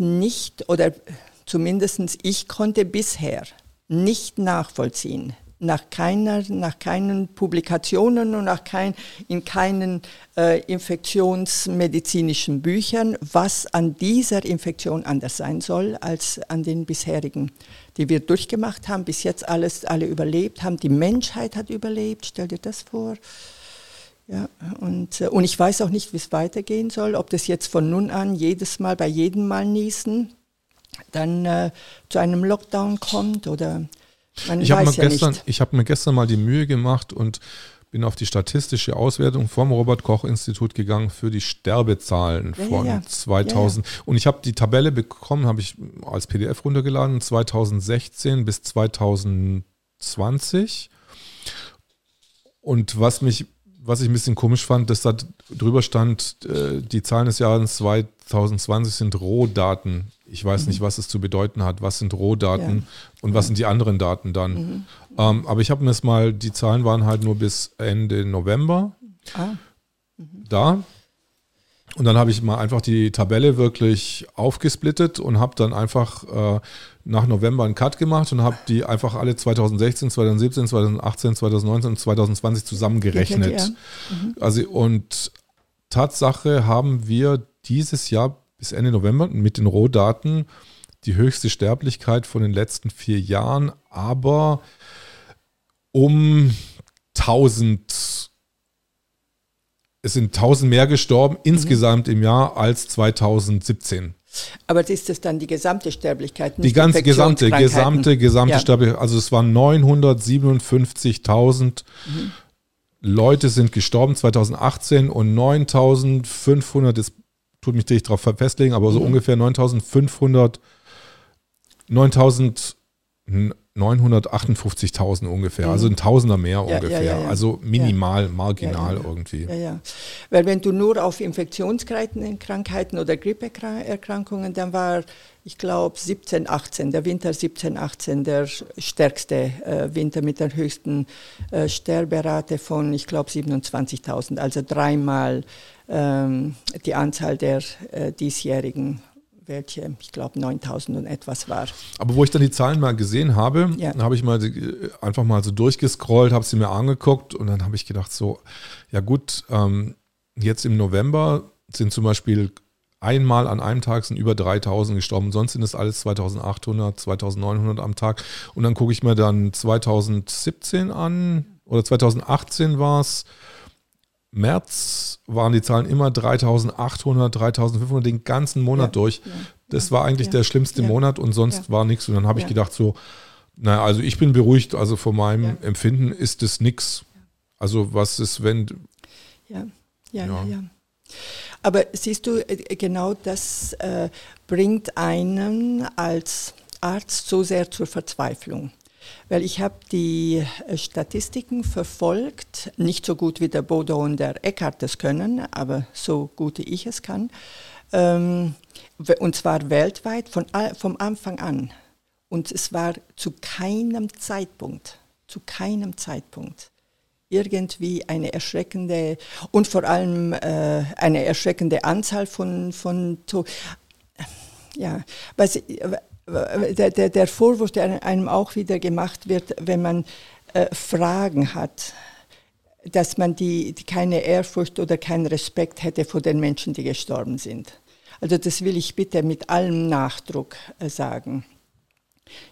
nicht, oder zumindest ich konnte bisher nicht nachvollziehen, nach keinen Publikationen und in keinen infektionsmedizinischen Büchern, was an dieser Infektion anders sein soll als an den bisherigen, die wir durchgemacht haben, bis jetzt alle überlebt haben. Die Menschheit hat überlebt, stell dir das vor. Ja, und ich weiß auch nicht, wie es weitergehen soll, ob das jetzt von nun an jedes Mal, bei jedem Mal niesen, dann zu einem Lockdown kommt oder... Ich habe mir gestern mal die Mühe gemacht und bin auf die statistische Auswertung vom Robert-Koch-Institut gegangen für die Sterbezahlen von 2000. Ja. Und ich habe die Tabelle bekommen, habe ich als PDF runtergeladen, 2016 bis 2020. Und was ich ein bisschen komisch fand, dass da drüber stand, die Zahlen des Jahres 2020 sind Rohdaten. Ich weiß nicht, was es zu bedeuten hat. Was sind Rohdaten und was sind die anderen Daten dann? Aber ich habe mir das mal, die Zahlen waren halt nur bis Ende November da. Und dann habe ich mal einfach die Tabelle wirklich aufgesplittet und habe dann einfach nach November einen Cut gemacht und habe die einfach alle 2016, 2017, 2018, 2019 und 2020 zusammengerechnet. Also und Tatsache haben wir dieses Jahr bis Ende November mit den Rohdaten die höchste Sterblichkeit von den letzten 4 Jahren, aber um 1000. Es sind 1000 mehr gestorben insgesamt im Jahr als 2017. Aber ist das dann die gesamte Sterblichkeit? Nicht die ganze gesamte Sterblichkeit. Also es waren 957.000 Leute sind gestorben 2018 und 9.500, das tut mich nicht darauf festlegen, aber so ungefähr 958.000 ungefähr, also ein Tausender mehr ungefähr, also minimal, marginal irgendwie. Ja. Weil wenn du nur auf Infektionskrankheiten oder Grippeerkrankungen, dann war, ich glaube, 17/18, der Winter 17/18, der stärkste Winter mit der höchsten Sterberate von, ich glaube, 27.000, also dreimal die Anzahl der diesjährigen, welche, ich glaube, 9.000 und etwas war. Aber wo ich dann die Zahlen mal gesehen habe, habe ich mal einfach mal so durchgescrollt, habe sie mir angeguckt und dann habe ich gedacht so, ja gut, jetzt im November sind zum Beispiel einmal an einem Tag sind über 3.000 gestorben, sonst sind es alles 2.800, 2.900 am Tag. Und dann gucke ich mir dann 2017 an oder 2018 war es, März waren die Zahlen immer 3.800, 3.500 den ganzen Monat durch. Das war eigentlich der schlimmste Monat und sonst war nichts. Und dann habe ich gedacht so, naja, also ich bin beruhigt, also von meinem Empfinden ist das nichts. Also was ist, wenn... Aber siehst du, genau das bringt einen als Arzt so sehr zur Verzweiflung. Weil ich habe die Statistiken verfolgt, nicht so gut wie der Bodo und der Eckhardt das können, aber so gut wie ich es kann. Und zwar weltweit vom Anfang an. Und es war zu keinem Zeitpunkt irgendwie eine erschreckende und vor allem eine erschreckende Anzahl der Vorwurf, der einem auch wieder gemacht wird, wenn man Fragen hat, dass man die keine Ehrfurcht oder keinen Respekt hätte vor den Menschen, die gestorben sind. Also das will ich bitte mit allem Nachdruck sagen.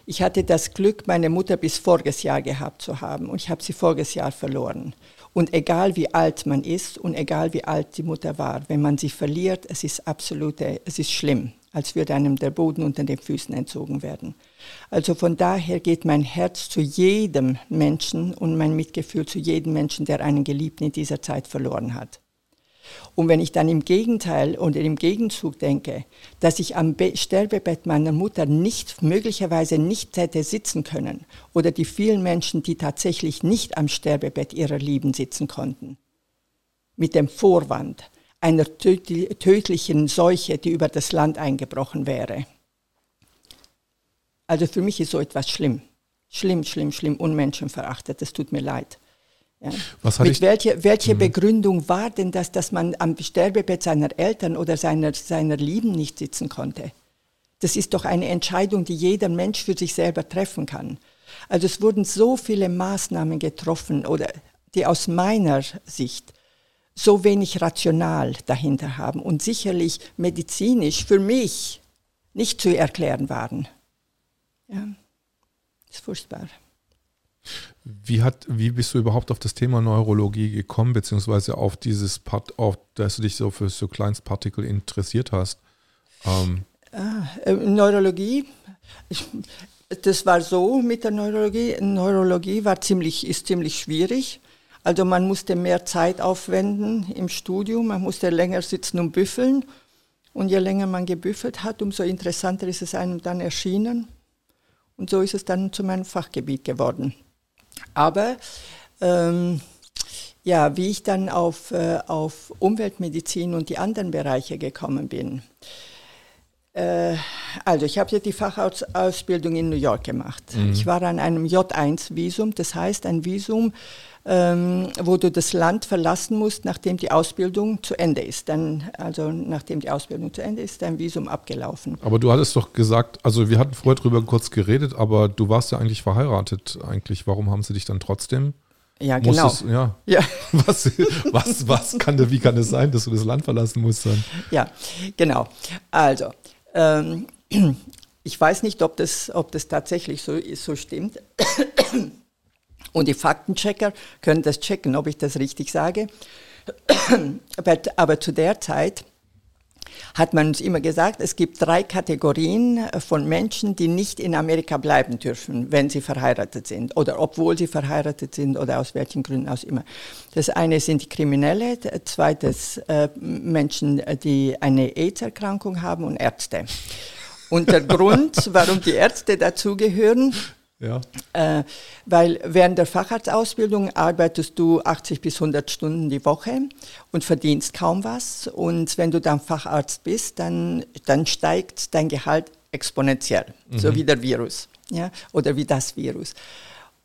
Ich hatte das Glück, meine Mutter bis voriges Jahr gehabt zu haben und ich habe sie voriges Jahr verloren. Und egal wie alt man ist und egal wie alt die Mutter war, wenn man sie verliert, es ist schlimm, als würde einem der Boden unter den Füßen entzogen werden. Also von daher geht mein Herz zu jedem Menschen und mein Mitgefühl zu jedem Menschen, der einen Geliebten in dieser Zeit verloren hat. Und wenn ich dann im Gegenteil und im Gegenzug denke, dass ich am Sterbebett meiner Mutter möglicherweise nicht hätte sitzen können oder die vielen Menschen, die tatsächlich nicht am Sterbebett ihrer Lieben sitzen konnten, mit dem Vorwand einer tödlichen Seuche, die über das Land eingebrochen wäre. Also für mich ist so etwas schlimm. Schlimm, schlimm, schlimm und menschenverachtet. Das tut mir leid. Ja. Welche Begründung war denn das, dass man am Sterbebett seiner Eltern oder seiner Lieben nicht sitzen konnte? Das ist doch eine Entscheidung, die jeder Mensch für sich selber treffen kann. Also es wurden so viele Maßnahmen getroffen, oder die aus meiner Sicht so wenig rational dahinter haben und sicherlich medizinisch für mich nicht zu erklären waren. Ja, das ist furchtbar. Wie bist du überhaupt auf das Thema Neurologie gekommen, beziehungsweise auf dieses Part, auf dass du dich so für so Kleinstpartikel interessiert hast? Neurologie, das war so mit der Neurologie. Neurologie ist ziemlich schwierig. Also man musste mehr Zeit aufwenden im Studium, man musste länger sitzen und büffeln. Und je länger man gebüffelt hat, umso interessanter ist es einem dann erschienen. Und so ist es dann zu meinem Fachgebiet geworden. Aber wie ich dann auf Umweltmedizin und die anderen Bereiche gekommen bin. Also ich habe ja die Fachausbildung in New York gemacht. Mhm. Ich war an einem J1-Visum, das heißt ein Visum, wo du das Land verlassen musst, nachdem die Ausbildung zu Ende ist. Dein Visum abgelaufen. Aber du hattest doch gesagt, also wir hatten vorher drüber kurz geredet, aber du warst ja eigentlich verheiratet eigentlich. Warum haben sie dich dann trotzdem? Ja, genau. Wie kann es sein, dass du das Land verlassen musst dann? Ja, genau. Also, ich weiß nicht, ob das tatsächlich so stimmt. Und die Faktenchecker können das checken, ob ich das richtig sage. Aber zu der Zeit hat man uns immer gesagt, es gibt 3 Kategorien von Menschen, die nicht in Amerika bleiben dürfen, wenn sie verheiratet sind oder obwohl sie verheiratet sind oder aus welchen Gründen aus immer. Das eine sind die Kriminelle, zweites Menschen, die eine AIDS-Erkrankung haben und Ärzte. Und der Grund, warum die Ärzte dazugehören, ja. Weil während der Facharztausbildung arbeitest du 80 bis 100 Stunden die Woche und verdienst kaum was. Und wenn du dann Facharzt bist, dann steigt dein Gehalt exponentiell, so wie der Virus, ja, oder wie das Virus.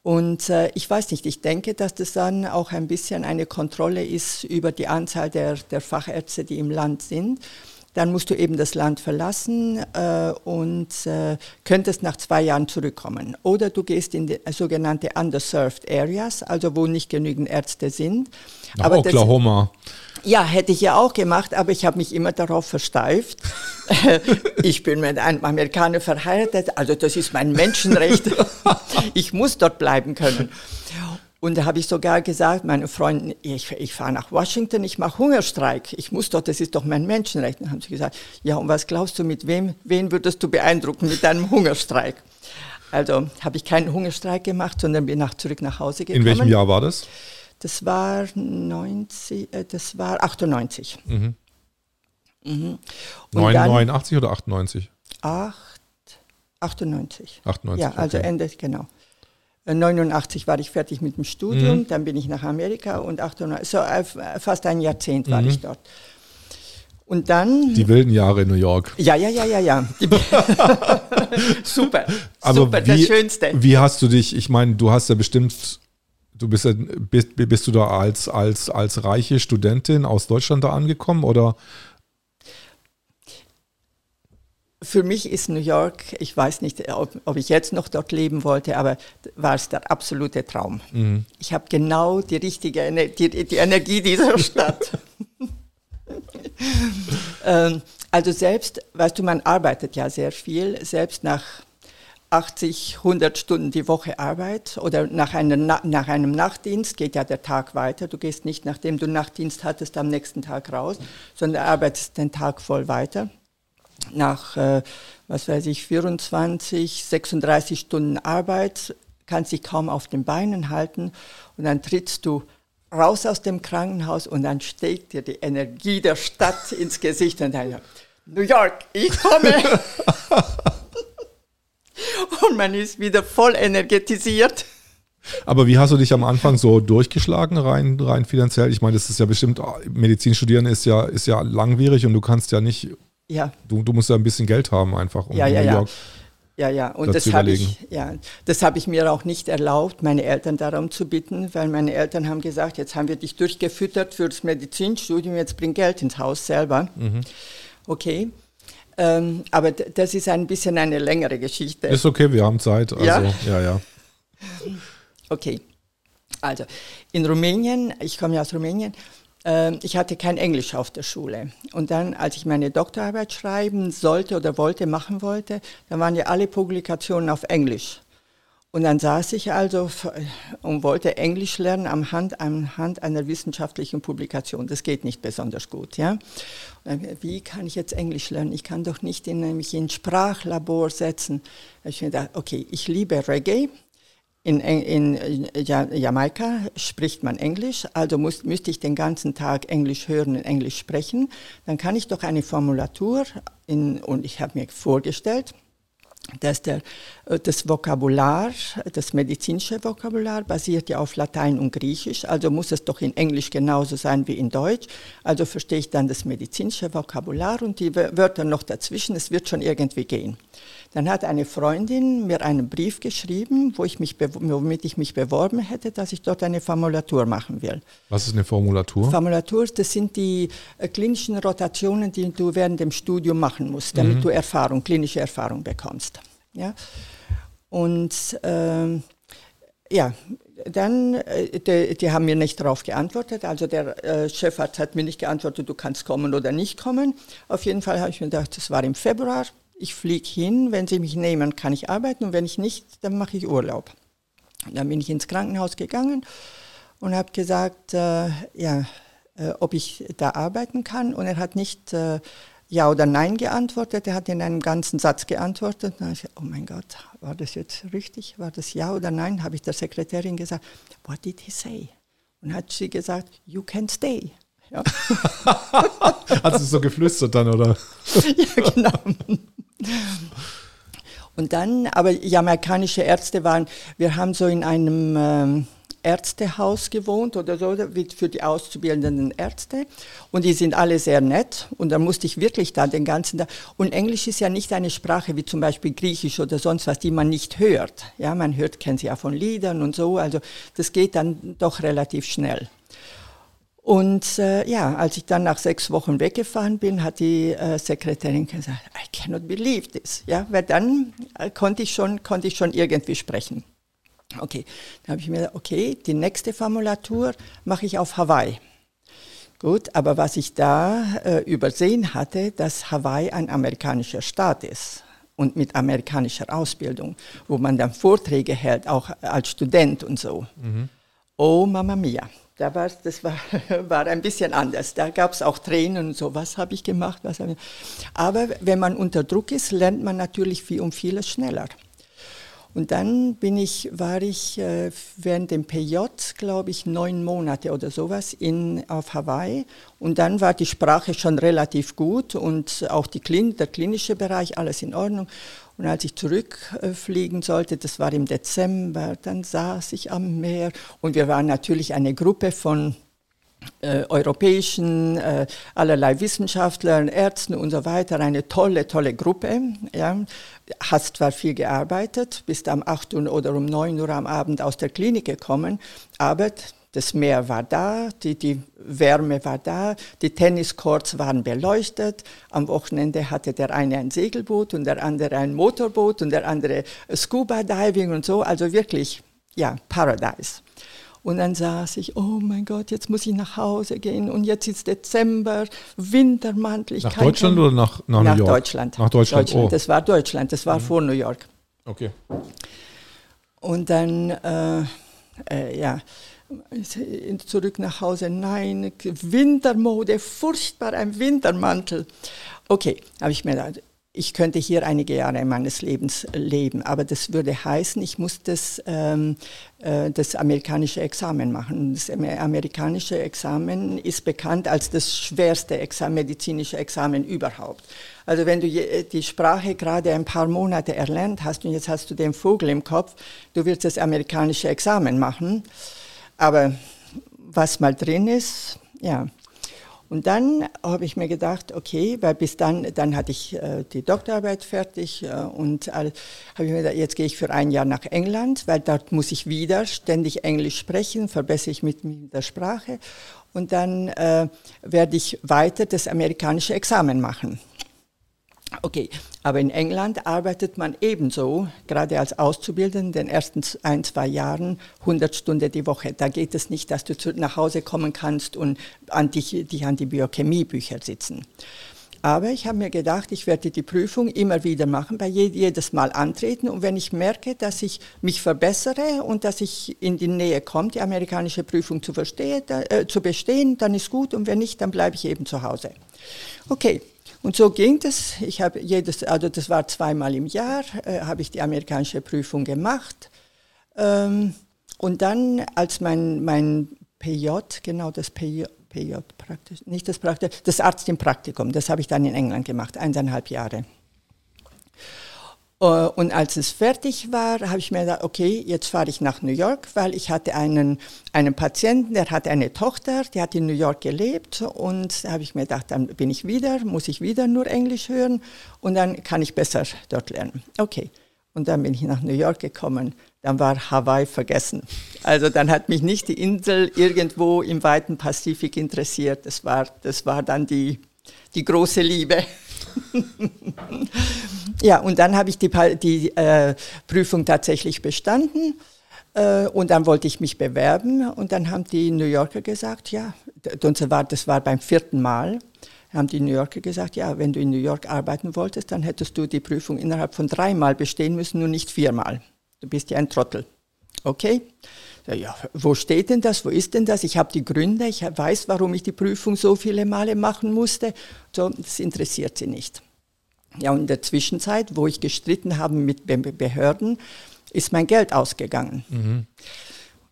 Und ich weiß nicht, ich denke, dass das dann auch ein bisschen eine Kontrolle ist über die Anzahl der Fachärzte, die im Land sind. Dann musst du eben das Land verlassen und könntest nach 2 Jahren zurückkommen. Oder du gehst in die sogenannte Underserved Areas, also wo nicht genügend Ärzte sind. Nach Oklahoma. Ja, hätte ich ja auch gemacht, aber ich habe mich immer darauf versteift. Ich bin mit einem Amerikaner verheiratet, also das ist mein Menschenrecht. Ich muss dort bleiben können. Und da habe ich sogar gesagt, meine Freunde, ich fahre nach Washington, ich mache Hungerstreik, ich muss doch, das ist doch mein Menschenrecht. Dann haben sie gesagt, ja, und was glaubst du, mit wen würdest du beeindrucken mit deinem Hungerstreik? Also habe ich keinen Hungerstreik gemacht, sondern bin zurück nach Hause gekommen. In welchem Jahr war das? Das war 98. Mhm. Mhm. 89 oder 98? 98. 98, ja, okay. Also Ende, genau. 89 war ich fertig mit dem Studium, dann bin ich nach Amerika und 98, fast ein Jahrzehnt war ich dort. Und dann... Die wilden Jahre in New York. Ja. Super, das Schönste. Wie hast du dich, ich meine, du hast ja bestimmt Du bist du da als reiche Studentin aus Deutschland da angekommen oder? Für mich ist New York, ich weiß nicht, ob ich jetzt noch dort leben wollte, aber war es der absolute Traum. Mhm. Ich habe genau die richtige die Energie dieser Stadt. Also selbst, weißt du, man arbeitet ja sehr viel, selbst nach 80, 100 Stunden die Woche Arbeit oder nach einem Nachtdienst geht ja der Tag weiter. Du gehst nicht, nachdem du Nachtdienst hattest, am nächsten Tag raus, sondern arbeitest den Tag voll weiter. Nach, 24, 36 Stunden Arbeit, kannst dich kaum auf den Beinen halten und dann trittst du raus aus dem Krankenhaus und dann steigt dir die Energie der Stadt ins Gesicht und dann, New York, ich komme! Und man ist wieder voll energetisiert. Aber wie hast du dich am Anfang so durchgeschlagen, rein finanziell? Ich meine, das ist ja bestimmt, Medizin studieren ist ja langwierig und du kannst ja nicht... Ja. Du musst ja ein bisschen Geld haben einfach, um New York und das habe ich, mir auch nicht erlaubt, meine Eltern darum zu bitten, weil meine Eltern haben gesagt, jetzt haben wir dich durchgefüttert für das Medizinstudium, jetzt bring Geld ins Haus selber. Mhm. Okay, aber das ist ein bisschen eine längere Geschichte. Ist okay, wir haben Zeit. Also, ja. Okay, also in Rumänien, ich komme ja aus Rumänien, ich hatte kein Englisch auf der Schule. Und dann, als ich meine Doktorarbeit schreiben sollte oder machen wollte, dann waren ja alle Publikationen auf Englisch. Und dann saß ich also und wollte Englisch lernen anhand einer wissenschaftlichen Publikation. Das geht nicht besonders gut, ja. Und wie kann ich jetzt Englisch lernen? Ich kann doch nicht mich in ein Sprachlabor setzen. Ich habe gedacht, okay, ich liebe Reggae. In Jamaika spricht man Englisch, also müsste ich den ganzen Tag Englisch hören und Englisch sprechen. Dann kann ich doch eine Formulatur, und ich habe mir vorgestellt, dass das Vokabular, das medizinische Vokabular basiert ja auf Latein und Griechisch, also muss es doch in Englisch genauso sein wie in Deutsch. Also verstehe ich dann das medizinische Vokabular und die Wörter noch dazwischen, es wird schon irgendwie gehen. Dann hat eine Freundin mir einen Brief geschrieben, womit ich mich beworben hätte, dass ich dort eine Formulatur machen will. Was ist eine Formulatur? Formulatur, das sind die klinischen Rotationen, die du während dem Studium machen musst, damit du klinische Erfahrung bekommst. Ja? Und dann, die haben mir nicht darauf geantwortet, also der Chefarzt hat mir nicht geantwortet, du kannst kommen oder nicht kommen. Auf jeden Fall habe ich mir gedacht, das war im Februar. Ich fliege hin, wenn sie mich nehmen, kann ich arbeiten und wenn ich nicht, dann mache ich Urlaub. Dann bin ich ins Krankenhaus gegangen und habe gesagt, ob ich da arbeiten kann. Und er hat nicht ja oder nein geantwortet, er hat in einem ganzen Satz geantwortet. Und dann habe ich gesagt, oh mein Gott, war das jetzt richtig? War das ja oder nein? Habe ich der Sekretärin gesagt, what did he say? Und hat sie gesagt, you can stay. Ja. Hat sie so geflüstert dann, oder? Ja, genau. Und dann, aber jamaikanische Ärzte wir haben so in einem Ärztehaus gewohnt oder so, für die auszubildenden Ärzte. Und die sind alle sehr nett. Und dann musste ich wirklich da den ganzen Tag. Und Englisch ist ja nicht eine Sprache wie zum Beispiel Griechisch oder sonst was, die man nicht hört. Ja, man kennt sie ja von Liedern und so. Also das geht dann doch relativ schnell. Und als ich dann nach 6 Wochen weggefahren bin, hat die Sekretärin gesagt, I cannot believe this. Ja, weil dann konnte ich schon irgendwie sprechen. Okay, dann habe ich mir gedacht, okay, die nächste Formulatur mache ich auf Hawaii. Gut, aber was ich da übersehen hatte, dass Hawaii ein amerikanischer Staat ist. Und mit amerikanischer Ausbildung, wo man dann Vorträge hält, auch als Student und so. Mhm. Oh, Mamma Mia. Das war ein bisschen anders. Da gab es auch Tränen und so, was habe ich gemacht? Aber wenn man unter Druck ist, lernt man natürlich viel um vieles schneller. Und dann war ich während dem PJ, glaube ich, 9 Monate oder sowas auf Hawaii. Und dann war die Sprache schon relativ gut und auch der klinische Bereich, alles in Ordnung. Und als ich zurückfliegen sollte, das war im Dezember, dann saß ich am Meer und wir waren natürlich eine Gruppe von europäischen, allerlei Wissenschaftlern, Ärzten und so weiter, eine tolle Gruppe. Ja. Hast zwar viel gearbeitet, bist am 8 Uhr oder um 9 Uhr am Abend aus der Klinik gekommen, aber das Meer war da, die Wärme war da, die Tenniscourts waren beleuchtet. Am Wochenende hatte der eine ein Segelboot und der andere ein Motorboot und der andere Scuba-Diving und so. Also wirklich, ja, Paradise. Und dann saß ich, oh mein Gott, jetzt muss ich nach Hause gehen und jetzt ist Dezember, Wintermantel. Nach Deutschland oder nach New York? Deutschland. Nach Deutschland. Oh. Das war Deutschland, das war vor New York. Okay. Und dann, ja, zurück nach Hause, nein, Wintermode, furchtbar, ein Wintermantel. Okay, habe ich mir gedacht, ich könnte hier einige Jahre meines Lebens leben, aber das würde heißen, ich muss das amerikanische Examen machen. Das amerikanische Examen ist bekannt als das schwerste medizinische Examen überhaupt. Also wenn du die Sprache gerade ein paar Monate erlernt hast und jetzt hast du den Vogel im Kopf, du willst das amerikanische Examen machen. Aber was mal drin ist, ja. Und dann habe ich mir gedacht, okay, weil bis dann hatte ich die Doktorarbeit fertig und habe ich mir gedacht, jetzt gehe ich für ein Jahr nach England, weil dort muss ich wieder ständig Englisch sprechen, verbessere ich mit der Sprache und dann werde ich weiter das amerikanische Examen machen. Okay, aber in England arbeitet man ebenso, gerade als Auszubildender, in den ersten 1-2 Jahren 100 Stunden die Woche. Da geht es nicht, dass du nach Hause kommen kannst und an die Biochemiebücher sitzen. Aber ich habe mir gedacht, ich werde die Prüfung immer wieder machen, bei jedes Mal antreten. Und wenn ich merke, dass ich mich verbessere und dass ich in die Nähe komme, die amerikanische Prüfung zu bestehen, dann ist gut. Und wenn nicht, dann bleibe ich eben zu Hause. Okay. Und so ging das. Ich habe das war zweimal im Jahr, habe ich die amerikanische Prüfung gemacht. Und dann, als mein das Arzt im Praktikum, das habe ich dann in England gemacht, 1,5 Jahre. Und als es fertig war, habe ich mir gedacht, okay, jetzt fahre ich nach New York, weil ich hatte einen Patienten, der hatte eine Tochter, die hat in New York gelebt und da habe ich mir gedacht, dann muss ich wieder nur Englisch hören und dann kann ich besser dort lernen. Okay, und dann bin ich nach New York gekommen, dann war Hawaii vergessen. Also dann hat mich nicht die Insel irgendwo im weiten Pazifik interessiert, das war dann die große Liebe. Ja, und dann habe ich die Prüfung tatsächlich bestanden und dann wollte ich mich bewerben und dann haben die New Yorker gesagt, ja, das war beim 4. Mal, haben die New Yorker gesagt, ja, wenn du in New York arbeiten wolltest, dann hättest du die Prüfung innerhalb von 3 Mal bestehen müssen, nur nicht 4 Mal. Du bist ja ein Trottel. Okay, ja, wo steht denn das, wo ist denn das? Ich habe die Gründe, ich weiß, warum ich die Prüfung so viele Male machen musste. So, das interessiert sie nicht. Ja, und in der Zwischenzeit, wo ich gestritten habe mit Behörden, ist mein Geld ausgegangen. Mhm.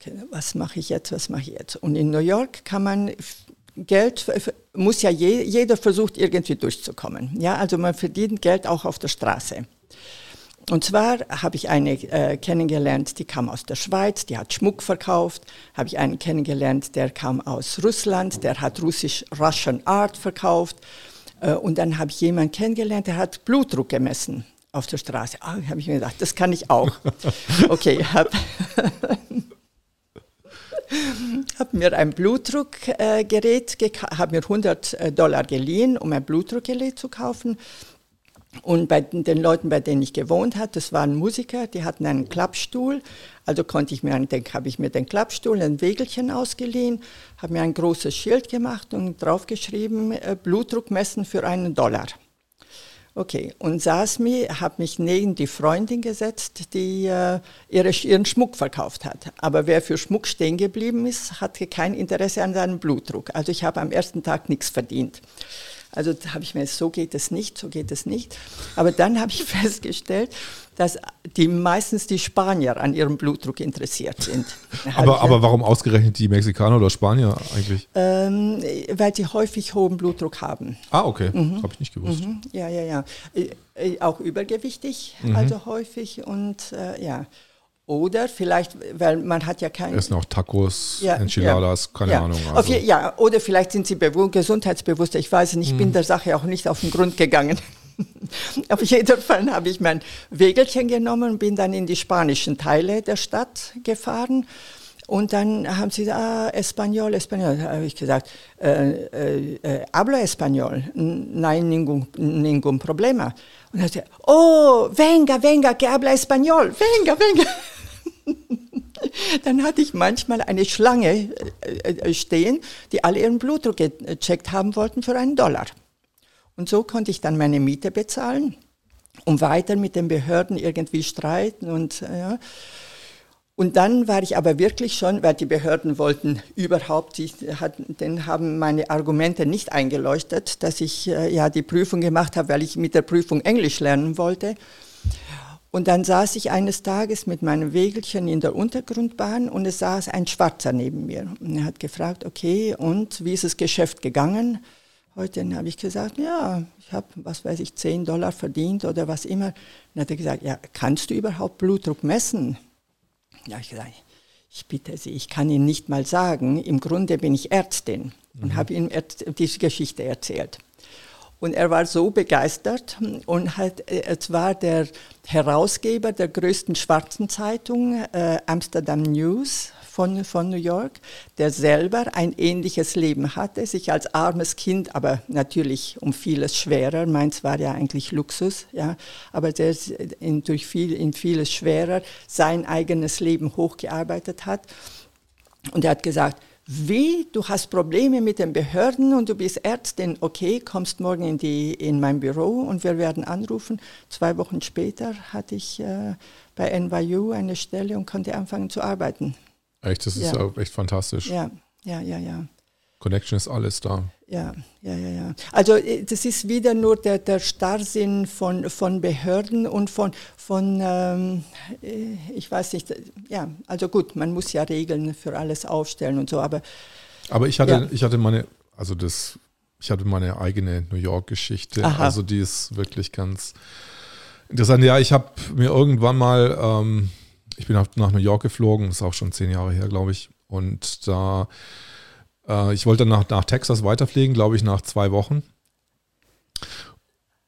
Okay, was mache ich jetzt? Und in New York kann man Geld, muss ja jeder versucht irgendwie durchzukommen. Ja, also man verdient Geld auch auf der Straße. Und zwar habe ich eine kennengelernt, die kam aus der Schweiz, die hat Schmuck verkauft. Habe ich einen kennengelernt, der kam aus Russland, der hat Russian Art verkauft. Und dann habe ich jemanden kennengelernt, der hat Blutdruck gemessen auf der Straße. Ah, habe ich mir gedacht, das kann ich auch. Okay, habe mir ein Blutdruckgerät, habe mir $100 geliehen, um ein Blutdruckgerät zu kaufen. Und bei den Leuten, bei denen ich gewohnt habe, das waren Musiker, die hatten einen Klappstuhl. Also habe ich mir den Klappstuhl, ein Wägelchen ausgeliehen, habe mir ein großes Schild gemacht und draufgeschrieben, Blutdruck messen für $1. Okay, und habe mich neben die Freundin gesetzt, die ihren Schmuck verkauft hat. Aber wer für Schmuck stehen geblieben ist, hatte kein Interesse an seinem Blutdruck. Also ich habe am ersten Tag nichts verdient. Also da habe ich mir gesagt, so geht es nicht. Aber dann habe ich festgestellt, dass meistens die Spanier an ihrem Blutdruck interessiert sind. Aber warum ausgerechnet die Mexikaner oder Spanier eigentlich? Weil sie häufig hohen Blutdruck haben. Ah, okay. Mhm. Habe ich nicht gewusst. Mhm. Ja. Auch übergewichtig, also häufig und ja. Oder vielleicht, weil man hat ja keinen... Es sind auch Tacos, ja, Enchiladas, ja, keine ja. Ahnung. Also. Okay, ja, oder vielleicht sind sie gesundheitsbewusster, ich weiß nicht, ich bin der Sache auch nicht auf den Grund gegangen. Auf jeden Fall habe ich mein Wägelchen genommen und bin dann in die spanischen Teile der Stadt gefahren. Und dann haben sie gesagt, Espanol. Da habe ich gesagt, hablo Espanol, nein, ningún problema. Und dann hat sie gesagt, oh, venga, que habla Espanol, venga. Dann hatte ich manchmal eine Schlange stehen, die alle ihren Blutdruck gecheckt haben wollten für $1. Und so konnte ich dann meine Miete bezahlen und weiter mit den Behörden irgendwie streiten und ja. Und dann war ich aber wirklich schon, weil die Behörden wollten überhaupt, denen haben meine Argumente nicht eingeleuchtet, dass ich ja die Prüfung gemacht habe, weil ich mit der Prüfung Englisch lernen wollte. Und dann saß ich eines Tages mit meinem Wägelchen in der Untergrundbahn und es saß ein Schwarzer neben mir. Und er hat gefragt, okay, und wie ist das Geschäft gegangen? Heute habe ich gesagt, ja, ich habe, $10 verdient oder was immer. Und dann hat er gesagt, ja, kannst du überhaupt Blutdruck messen? Da habe ich gesagt, ich bitte Sie, ich kann Ihnen nicht mal sagen, im Grunde bin ich Ärztin und habe ihm diese Geschichte erzählt. Und er war so begeistert und es war der Herausgeber der größten schwarzen Zeitung, Amsterdam News von New York, der selber ein ähnliches Leben hatte, sich als armes Kind, aber natürlich um vieles schwerer, meins war ja eigentlich Luxus, ja, aber der in vieles schwerer sein eigenes Leben hochgearbeitet hat. Und er hat gesagt, wie, du hast Probleme mit den Behörden und du bist Ärztin, okay, kommst morgen in mein Büro und wir werden anrufen. 2 Wochen später hatte ich bei NYU eine Stelle und konnte anfangen zu arbeiten. Echt, das ist ja echt fantastisch. Ja. Connection ist alles da. Ja. Also das ist wieder nur der Starrsinn von Behörden und von ich weiß nicht, ja, also gut, man muss ja Regeln für alles aufstellen und so, aber ich hatte meine eigene New York Geschichte, also die ist wirklich ganz interessant. Ja, ich habe mir irgendwann mal ich bin nach New York geflogen, das ist auch schon 10 Jahre her, glaube ich, und da ich wollte dann nach Texas weiterfliegen, glaube ich, nach 2 Wochen.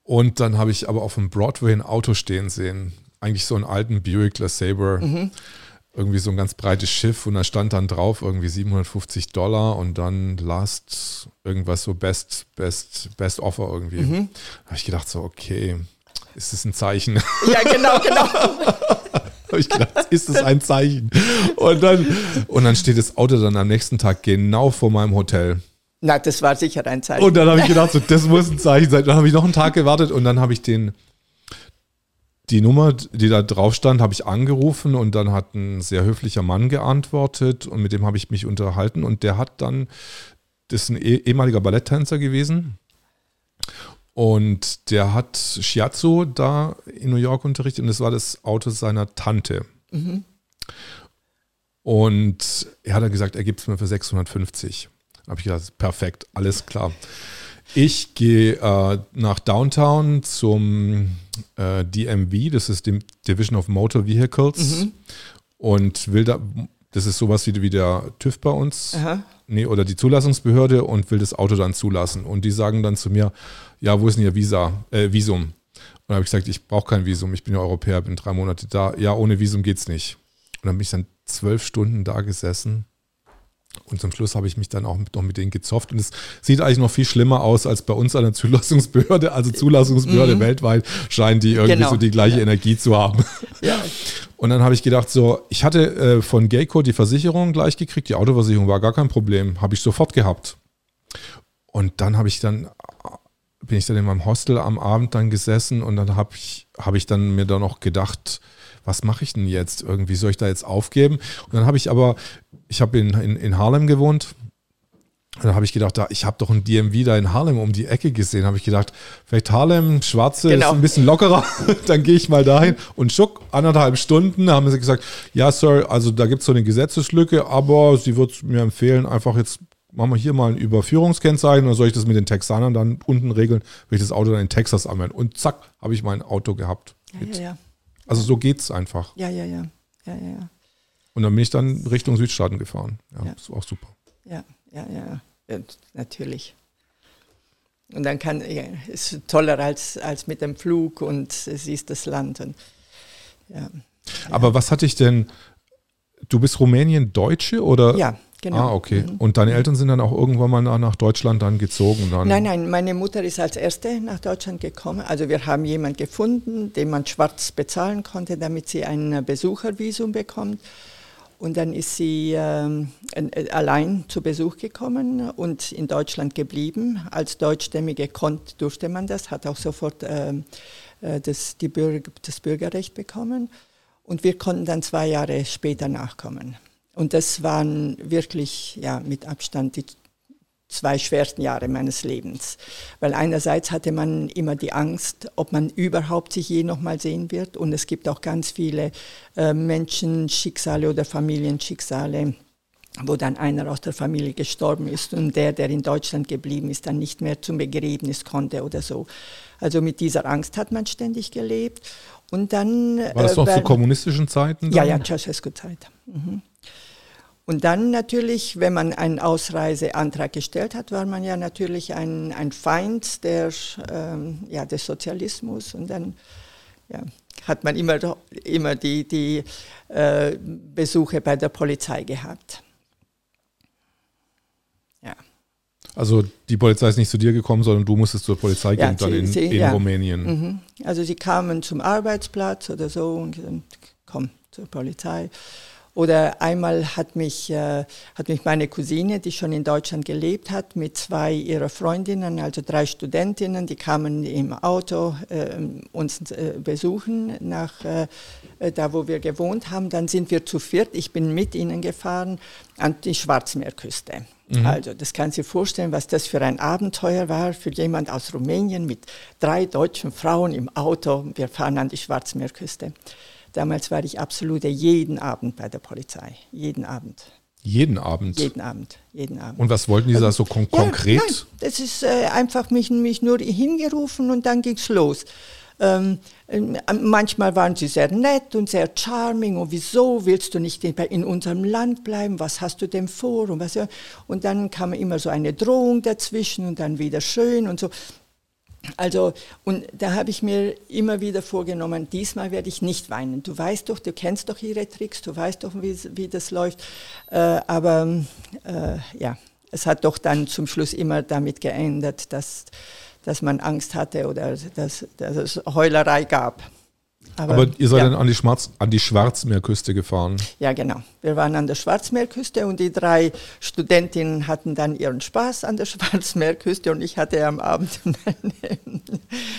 Und dann habe ich aber auf dem Broadway ein Auto stehen sehen. Eigentlich so einen alten Buick LeSabre. Irgendwie so ein ganz breites Schiff. Und da stand dann drauf irgendwie $750 und dann last irgendwas so best offer irgendwie. Da habe ich gedacht so, okay, ist das ein Zeichen? Ja, genau. Habe ich gedacht, ist das ein Zeichen? Und dann steht das Auto dann am nächsten Tag genau vor meinem Hotel. Na, das war sicher ein Zeichen. Und dann habe ich gedacht, so, das muss ein Zeichen sein. Dann habe ich noch einen Tag gewartet und dann habe ich die Nummer, die da drauf stand, habe ich angerufen und dann hat ein sehr höflicher Mann geantwortet und mit dem habe ich mich unterhalten und der hat dann, das ist ein ehemaliger Balletttänzer gewesen. Und der hat Shiatsu da in New York unterrichtet und das war das Auto seiner Tante. Und er hat dann gesagt, er gibt es mir für $650. Da habe ich gedacht, perfekt, alles klar. Ich gehe nach Downtown zum DMV, das ist die Division of Motor Vehicles. Und will da, das ist sowas wie der TÜV bei uns. Nee, oder die Zulassungsbehörde und will das Auto dann zulassen. Und die sagen dann zu mir, ja, wo ist denn Ihr Visum? Und dann habe ich gesagt, ich brauche kein Visum, ich bin ja Europäer, bin 3 Monate da. Ja, ohne Visum geht's nicht. Und dann bin ich dann 12 Stunden da gesessen und zum Schluss habe ich mich dann auch noch mit denen gezofft. Und es sieht eigentlich noch viel schlimmer aus als bei uns an der Zulassungsbehörde. Also Zulassungsbehörde weltweit scheinen die irgendwie so die gleiche Energie zu haben. Ja. Und dann habe ich gedacht so, ich hatte von Geico die Versicherung gleich gekriegt. Die Autoversicherung war gar kein Problem, habe ich sofort gehabt. Und dann bin ich dann in meinem Hostel am Abend dann gesessen und dann habe ich dann mir da noch gedacht, was mache ich denn jetzt? Irgendwie soll ich da jetzt aufgeben? Und dann habe ich in Harlem gewohnt. Und dann habe ich gedacht, ich habe doch ein DMV da in Harlem um die Ecke gesehen. Habe ich gedacht, vielleicht Harlem, Schwarze ist ein bisschen lockerer. Dann gehe ich mal dahin. Und schuck, 1,5 Stunden haben sie gesagt, ja, Sir, also da gibt es so eine Gesetzeslücke, aber sie würde mir empfehlen, einfach jetzt machen wir hier mal ein Überführungskennzeichen oder soll ich das mit den Texanern dann unten regeln, will ich das Auto dann in Texas anmelden. Und zack, habe ich mein Auto gehabt. Also so geht's einfach. Ja. ja. Und dann bin ich dann Richtung Südstaaten gefahren. Ja, ja. Ist auch super. Ja, natürlich. Und dann ist toller als mit dem Flug und siehst das Land. Und, ja. Aber was hatte ich denn? Du bist Rumänien-Deutsche oder? Ja, genau. Ah, okay. Mhm. Und deine Eltern sind dann auch irgendwann mal nach Deutschland dann gezogen? Dann? Nein, meine Mutter ist als Erste nach Deutschland gekommen. Also wir haben jemanden gefunden, den man schwarz bezahlen konnte, damit sie ein Besuchervisum bekommt. Und dann ist sie allein zu Besuch gekommen und in Deutschland geblieben. Als Deutschstämmige durfte man das, hat auch sofort das Bürgerrecht bekommen. Und wir konnten dann 2 Jahre später nachkommen. Und das waren wirklich mit Abstand die 2 schwersten Jahre meines Lebens. Weil einerseits hatte man immer die Angst, ob man überhaupt sich je nochmal sehen wird. Und es gibt auch ganz viele Menschenschicksale oder Familienschicksale, wo dann einer aus der Familie gestorben ist und der in Deutschland geblieben ist, dann nicht mehr zum Begräbnis konnte oder so. Also mit dieser Angst hat man ständig gelebt. Und dann, war das noch zu kommunistischen Zeiten? Dann? Ja, Ceausescu-Zeit. Mhm. Und dann natürlich, wenn man einen Ausreiseantrag gestellt hat, war man ja natürlich ein Feind des Sozialismus. Und dann hat man immer die Besuche bei der Polizei gehabt. Ja. Also die Polizei ist nicht zu dir gekommen, sondern du musstest zur Polizei gehen in Rumänien. Mhm. Also sie kamen zum Arbeitsplatz oder so und gesagt, komm zur Polizei. Oder einmal hat mich meine Cousine, die schon in Deutschland gelebt hat, mit 2 ihrer Freundinnen, also 3 Studentinnen, die kamen im Auto uns besuchen, da wo wir gewohnt haben. Dann sind wir zu viert, ich bin mit ihnen gefahren, an die Schwarzmeerküste. Mhm. Also das kann sich vorstellen, was das für ein Abenteuer war für jemand aus Rumänien mit 3 deutschen Frauen im Auto. Wir fahren an die Schwarzmeerküste. Damals war ich jeden Abend bei der Polizei. Jeden Abend. Jeden Abend? Jeden Abend. Jeden Abend. Und was wollten die da so konkret? Nein, das ist einfach mich nur hingerufen und dann ging's los. Manchmal waren sie sehr nett und sehr charming und wieso willst du nicht in unserem Land bleiben, was hast du denn vor? Und dann kam immer so eine Drohung dazwischen und dann wieder schön und so. Also, und da habe ich mir immer wieder vorgenommen, diesmal werde ich nicht weinen. Du weißt doch, du kennst doch ihre Tricks, du weißt doch, wie das läuft. Es hat doch dann zum Schluss immer damit geändert, dass man Angst hatte oder dass es Heulerei gab. Aber ihr seid dann an die Schwarzmeerküste gefahren? Ja, genau. Wir waren an der Schwarzmeerküste und die 3 Studentinnen hatten dann ihren Spaß an der Schwarzmeerküste und ich hatte am Abend.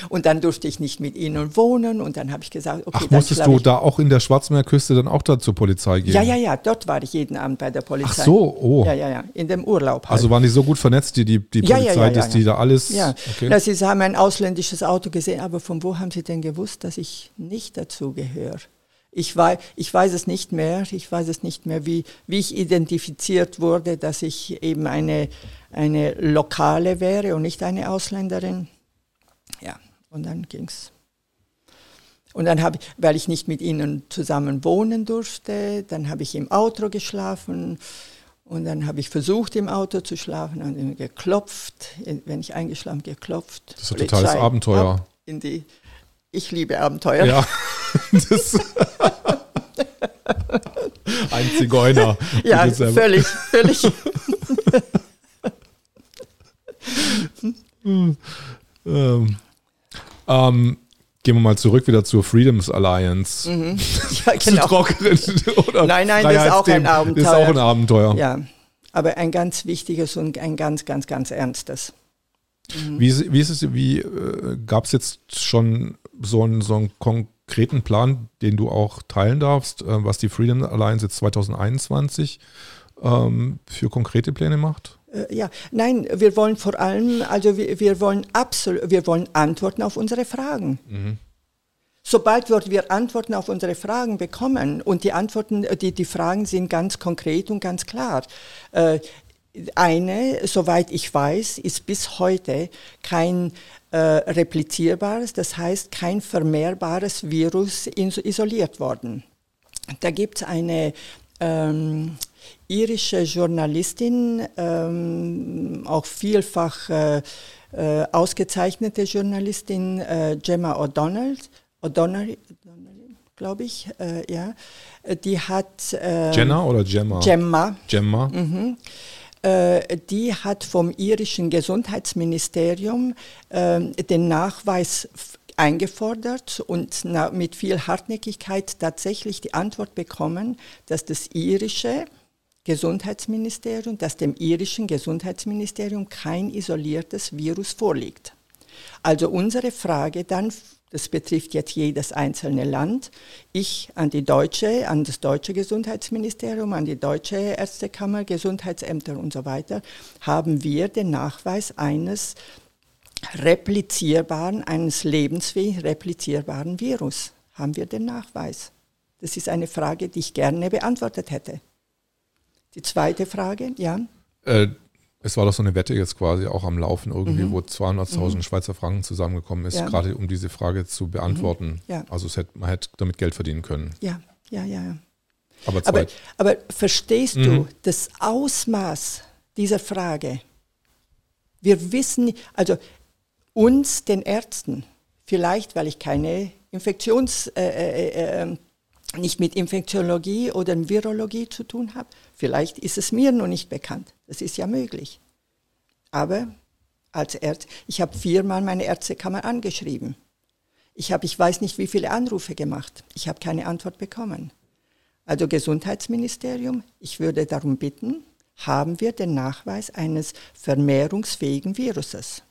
Und dann durfte ich nicht mit ihnen wohnen und dann habe ich gesagt, okay. Ach, musstest du da auch in der Schwarzmeerküste dann auch da zur Polizei gehen? Ja, dort war ich jeden Abend bei der Polizei. Ach so, oh. Ja, in dem Urlaub halt. Also waren die so gut vernetzt, die Polizei, dass die da alles... Ja, okay. Na, sie haben ein ausländisches Auto gesehen, aber von wo haben sie denn gewusst, dass ich nicht dazu gehöre. Ich weiß es nicht mehr, wie ich identifiziert wurde, dass ich eben eine Lokale wäre und nicht eine Ausländerin. Ja, und dann ging's. Und dann weil ich nicht mit ihnen zusammen wohnen durfte, dann habe ich im Auto geschlafen und dann habe ich versucht, im Auto zu schlafen und geklopft, wenn ich eingeschlafen habe, geklopft. Das ist ein totales Abenteuer. Ich liebe Abenteuer. Ja, ein Zigeuner. Ja, völlig. Gehen wir mal zurück wieder zur Freedom Alliance. Mhm. Ja, genau. Nein, das ist auch ein Abenteuer. Das ist auch ein Abenteuer. Ja, aber ein ganz wichtiges und ein ganz, ganz, ganz ernstes. Mhm. Wie gab es jetzt schon so einen konkreten Plan, den du auch teilen darfst, was die Freedom Alliance jetzt 2021 für konkrete Pläne macht? Wir wollen vor allem, also wir wollen Antworten auf unsere Fragen. Mhm. Sobald wir Antworten auf unsere Fragen bekommen und die Antworten, die Fragen sind ganz konkret und ganz klar. Eine, soweit ich weiß, ist bis heute kein replizierbares, das heißt kein vermehrbares Virus isoliert worden. Da gibt es eine irische Journalistin, auch vielfach ausgezeichnete Journalistin, Gemma O'Donnell, glaube ich, ja. Die hat... Jenna oder Gemma? Gemma. Mhm. Die hat vom irischen Gesundheitsministerium den Nachweis eingefordert und mit viel Hartnäckigkeit tatsächlich die Antwort bekommen, dass das irische Gesundheitsministerium, dass dem irischen Gesundheitsministerium kein isoliertes Virus vorliegt. Also unsere Frage dann, das betrifft jetzt jedes einzelne Land, ich an die Deutsche, an das deutsche Gesundheitsministerium, an die deutsche Ärztekammer, Gesundheitsämter und so weiter, haben wir den Nachweis eines replizierbaren, eines lebensfähig replizierbaren Virus. Haben wir den Nachweis? Das ist eine Frage, die ich gerne beantwortet hätte. Die zweite Frage, ja? Es war doch so eine Wette jetzt quasi auch am Laufen irgendwie, wo 200.000 Schweizer Franken zusammengekommen ist, gerade um diese Frage zu beantworten. Ja. Also es hätte, man hätte damit Geld verdienen können. Ja. Aber verstehst du das Ausmaß dieser Frage? Wir wissen, also uns, den Ärzten, vielleicht, weil ich keine nicht mit Infektiologie oder Virologie zu tun habe, vielleicht ist es mir noch nicht bekannt. Das ist ja möglich. Aber als ich habe 4-mal meine Ärztekammer angeschrieben. Ich weiß nicht, wie viele Anrufe gemacht. Ich habe keine Antwort bekommen. Also Gesundheitsministerium, ich würde darum bitten, haben wir den Nachweis eines vermehrungsfähigen Viruses?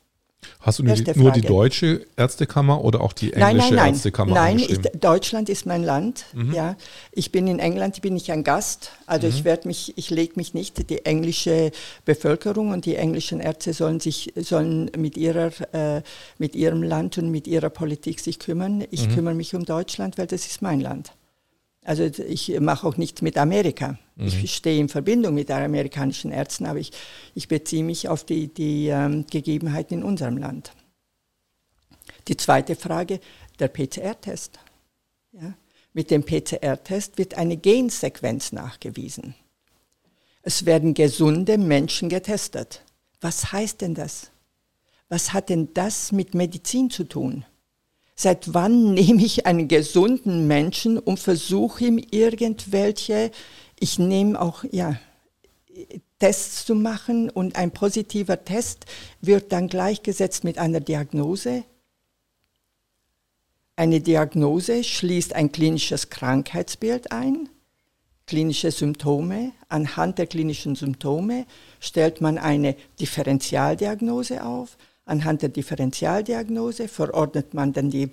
Hast du nur die deutsche Ärztekammer oder auch die englische Ärztekammer? Nein, Deutschland ist mein Land. Ja. Ich bin in England, bin ich ein Gast. Also ich lege mich nicht. Die englische Bevölkerung und die englischen Ärzte sollen mit ihrem Land und mit ihrer Politik sich kümmern. Ich kümmere mich um Deutschland, weil das ist mein Land. Also ich mache auch nichts mit Amerika. Ich stehe in Verbindung mit amerikanischen Ärzten, aber ich beziehe mich auf die Gegebenheiten in unserem Land. Die zweite Frage, der PCR-Test. Ja? Mit dem PCR-Test wird eine Gensequenz nachgewiesen. Es werden gesunde Menschen getestet. Was heißt denn das? Was hat denn das mit Medizin zu tun? Seit wann nehme ich einen gesunden Menschen und versuche ihm Tests zu machen, und ein positiver Test wird dann gleichgesetzt mit einer Diagnose? Eine Diagnose schließt ein klinisches Krankheitsbild ein, klinische Symptome. Anhand der klinischen Symptome stellt man eine Differentialdiagnose auf. Anhand der Differentialdiagnose verordnet man dann die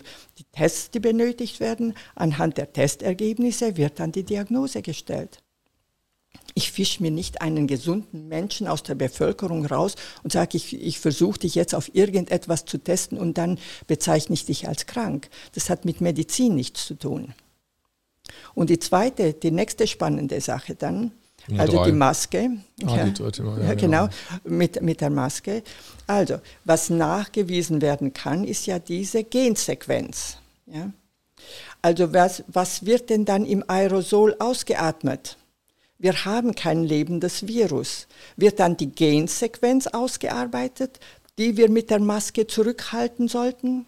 Tests, die benötigt werden. Anhand der Testergebnisse wird dann die Diagnose gestellt. Ich fische mir nicht einen gesunden Menschen aus der Bevölkerung raus und sage, ich versuche dich jetzt auf irgendetwas zu testen und dann bezeichne ich dich als krank. Das hat mit Medizin nichts zu tun. Und die nächste spannende Sache dann, die Maske, mit der Maske. Also, was nachgewiesen werden kann, ist ja diese Gensequenz. Ja? Also, was wird denn dann im Aerosol ausgeatmet? Wir haben kein lebendes Virus. Wird dann die Gensequenz ausgearbeitet, die wir mit der Maske zurückhalten sollten?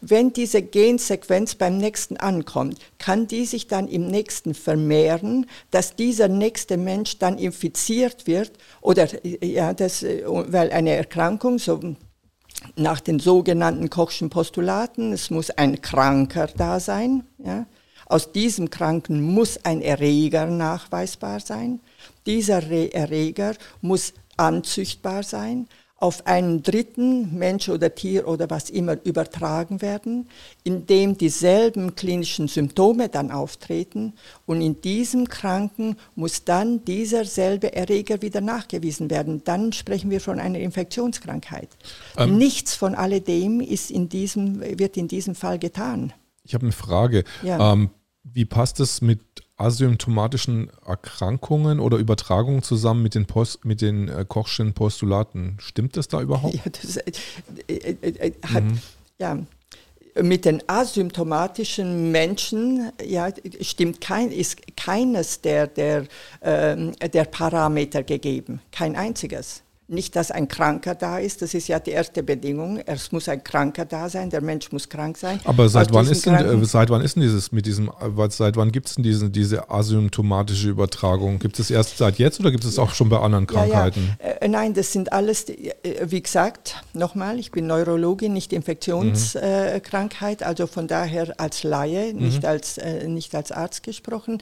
Wenn diese Gensequenz beim Nächsten ankommt, kann die sich dann im Nächsten vermehren, dass dieser nächste Mensch dann infiziert wird, oder weil eine Erkrankung, so nach den sogenannten Kochschen Postulaten, es muss ein Kranker da sein. Ja? Aus diesem Kranken muss ein Erreger nachweisbar sein. Dieser Erreger muss anzüchtbar sein, auf einen dritten, Mensch oder Tier oder was immer, übertragen werden, indem dieselben klinischen Symptome dann auftreten, und in diesem Kranken muss dann dieser selbe Erreger wieder nachgewiesen werden. Dann sprechen wir von einer Infektionskrankheit. Nichts von alledem wird in diesem Fall getan. Ich habe eine Frage. Ja. Wie passt es mit asymptomatischen Erkrankungen oder Übertragungen zusammen mit den Kochschen Postulaten? Stimmt das da überhaupt? Ja, Mit den asymptomatischen Menschen stimmt keines der Parameter gegeben, kein einziges. Nicht, dass ein Kranker da ist, das ist ja die erste Bedingung. Es muss ein Kranker da sein, der Mensch muss krank sein. Aber seit wann gibt es denn diese asymptomatische Übertragung? Gibt es erst seit jetzt oder gibt es auch schon bei anderen Krankheiten? Ja. Nein, das sind alles, wie gesagt, nochmal, ich bin Neurologin, nicht Infektionskrankheit, also von daher als Laie, nicht als Arzt gesprochen.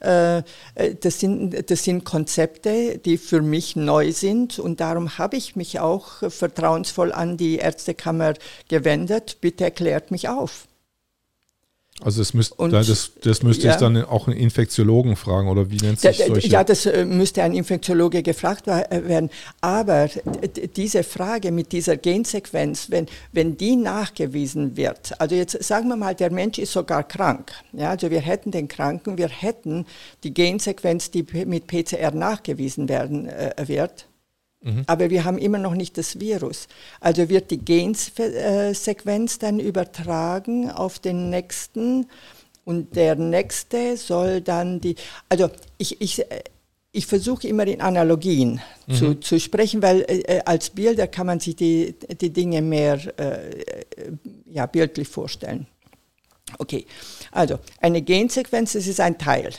Das sind Konzepte, die für mich neu sind und darum habe ich mich auch vertrauensvoll an die Ärztekammer gewendet. Bitte erklärt mich auf. Also das müsste ich dann auch einen Infektiologen fragen, oder wie nennt sich solche? Ja, das müsste ein Infektiologe gefragt werden. Aber diese Frage mit dieser Gensequenz, wenn die nachgewiesen wird, also jetzt sagen wir mal, der Mensch ist sogar krank. Ja, also wir hätten den Kranken, wir hätten die Gensequenz, die mit PCR nachgewiesen werden wird. Aber wir haben immer noch nicht das Virus. Also wird die Gensequenz dann übertragen auf den Nächsten und der Nächste soll dann die... Also ich versuche immer in Analogien zu sprechen, weil als Bilder kann man sich die Dinge mehr bildlich vorstellen. Okay, also eine Gensequenz, das ist ein Teil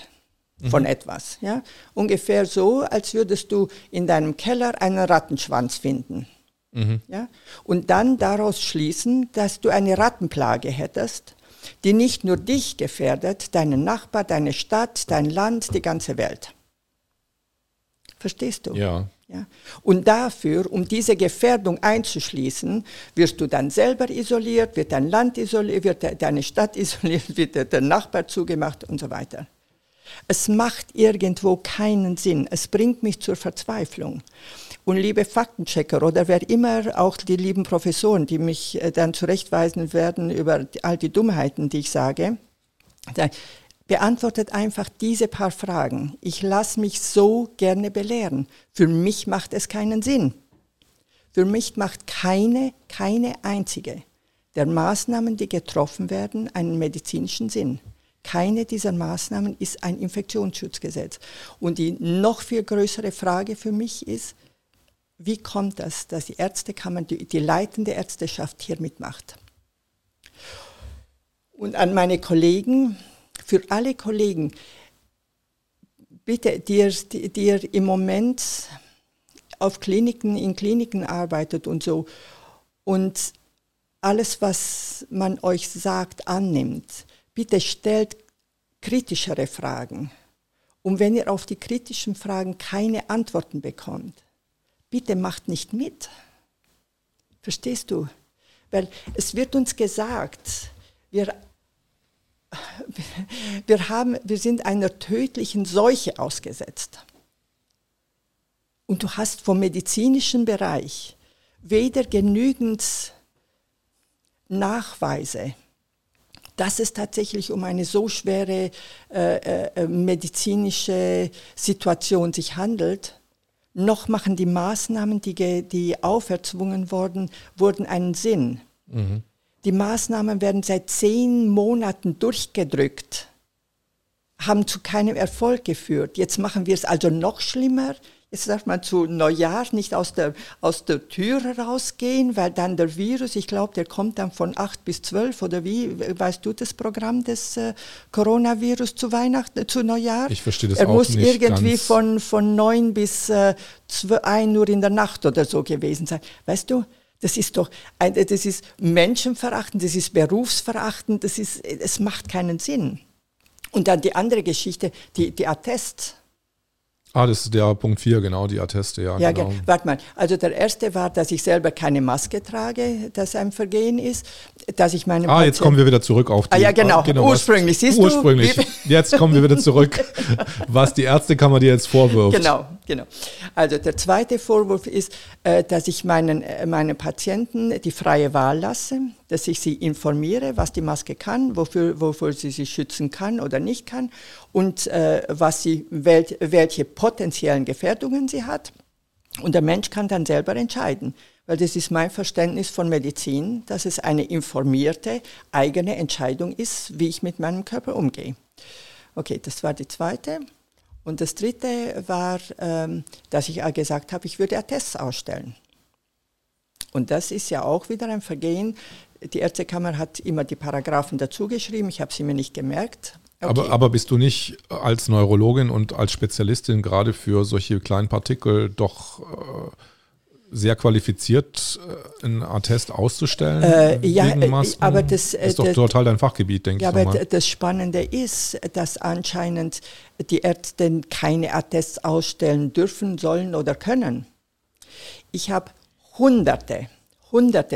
von etwas. Ja? Ungefähr so, als würdest du in deinem Keller einen Rattenschwanz finden. Ja? Und dann daraus schließen, dass du eine Rattenplage hättest, die nicht nur dich gefährdet, deinen Nachbar, deine Stadt, dein Land, die ganze Welt. Verstehst du? Ja. Ja? Und dafür, um diese Gefährdung einzuschließen, wirst du dann selber isoliert, wird dein Land isoliert, wird deine Stadt isoliert, wird der Nachbar zugemacht und so weiter. Es macht irgendwo keinen Sinn. Es bringt mich zur Verzweiflung. Und liebe Faktenchecker oder wer immer, auch die lieben Professoren, die mich dann zurechtweisen werden über all die Dummheiten, die ich sage, beantwortet einfach diese paar Fragen. Ich lasse mich so gerne belehren. Für mich macht es keinen Sinn. Für mich macht keine einzige der Maßnahmen, die getroffen werden, einen medizinischen Sinn. Keine dieser Maßnahmen ist ein Infektionsschutzgesetz. Und die noch viel größere Frage für mich ist, wie kommt das, dass die Ärztekammer, die leitende Ärzteschaft hier mitmacht? Und an meine Kollegen, für alle Kollegen, bitte, die im Moment in Kliniken arbeitet und so, und alles, was man euch sagt, annimmt, bitte stellt kritischere Fragen. Und wenn ihr auf die kritischen Fragen keine Antworten bekommt, bitte macht nicht mit. Verstehst du? Weil es wird uns gesagt, wir sind einer tödlichen Seuche ausgesetzt. Und du hast vom medizinischen Bereich weder genügend Nachweise, dass es tatsächlich um eine so schwere medizinische Situation sich handelt, noch machen die Maßnahmen, die auferzwungen wurden, einen Sinn. Die Maßnahmen werden seit 10 Monaten durchgedrückt, haben zu keinem Erfolg geführt. Jetzt machen wir es also noch schlimmer. Jetzt darf man zu Neujahr nicht aus der Tür rausgehen, weil dann der Virus, ich glaube, der kommt dann von 8 bis 12 oder wie, weißt du das Programm des Coronavirus zu Weihnachten, zu Neujahr? Ich verstehe das auch nicht. Er muss irgendwie von 9 bis 1 Uhr in der Nacht oder so gewesen sein. Weißt du, das ist doch, das ist menschenverachtend, das ist berufsverachtend, es macht keinen Sinn. Und dann die andere Geschichte, die Attests. Ah, das ist der Punkt 4, genau, die Atteste, ja. Ja, genau. Warte mal, also der erste war, dass ich selber keine Maske trage, dass ein Vergehen ist, dass ich meine... jetzt kommen wir wieder zurück auf die... genau. Ursprünglich, siehst du? Jetzt kommen wir wieder zurück, was die Ärztekammer dir jetzt vorwirft. Genau. Also der zweite Vorwurf ist, dass ich meinen Patienten die freie Wahl lasse, dass ich sie informiere, was die Maske kann, wofür sie sich schützen kann oder nicht kann und welche potenziellen Gefährdungen sie hat. Und der Mensch kann dann selber entscheiden. weil das ist mein Verständnis von Medizin, dass es eine informierte, eigene Entscheidung ist, wie ich mit meinem Körper umgehe. Okay, das war die zweite. Und das dritte war, dass ich gesagt habe, ich würde Tests ausstellen. Und das ist ja auch wieder ein Vergehen. Die Ärztekammer hat immer die Paragraphen dazugeschrieben, ich habe sie mir nicht gemerkt. Okay. Aber bist du nicht als Neurologin und als Spezialistin gerade für solche kleinen Partikel doch sehr qualifiziert, einen Attest auszustellen? Aber das ist doch total dein Fachgebiet, denke ich. Ja, aber das Spannende ist, dass anscheinend die Ärzte keine Attests ausstellen dürfen, sollen oder können. Ich habe Hunderte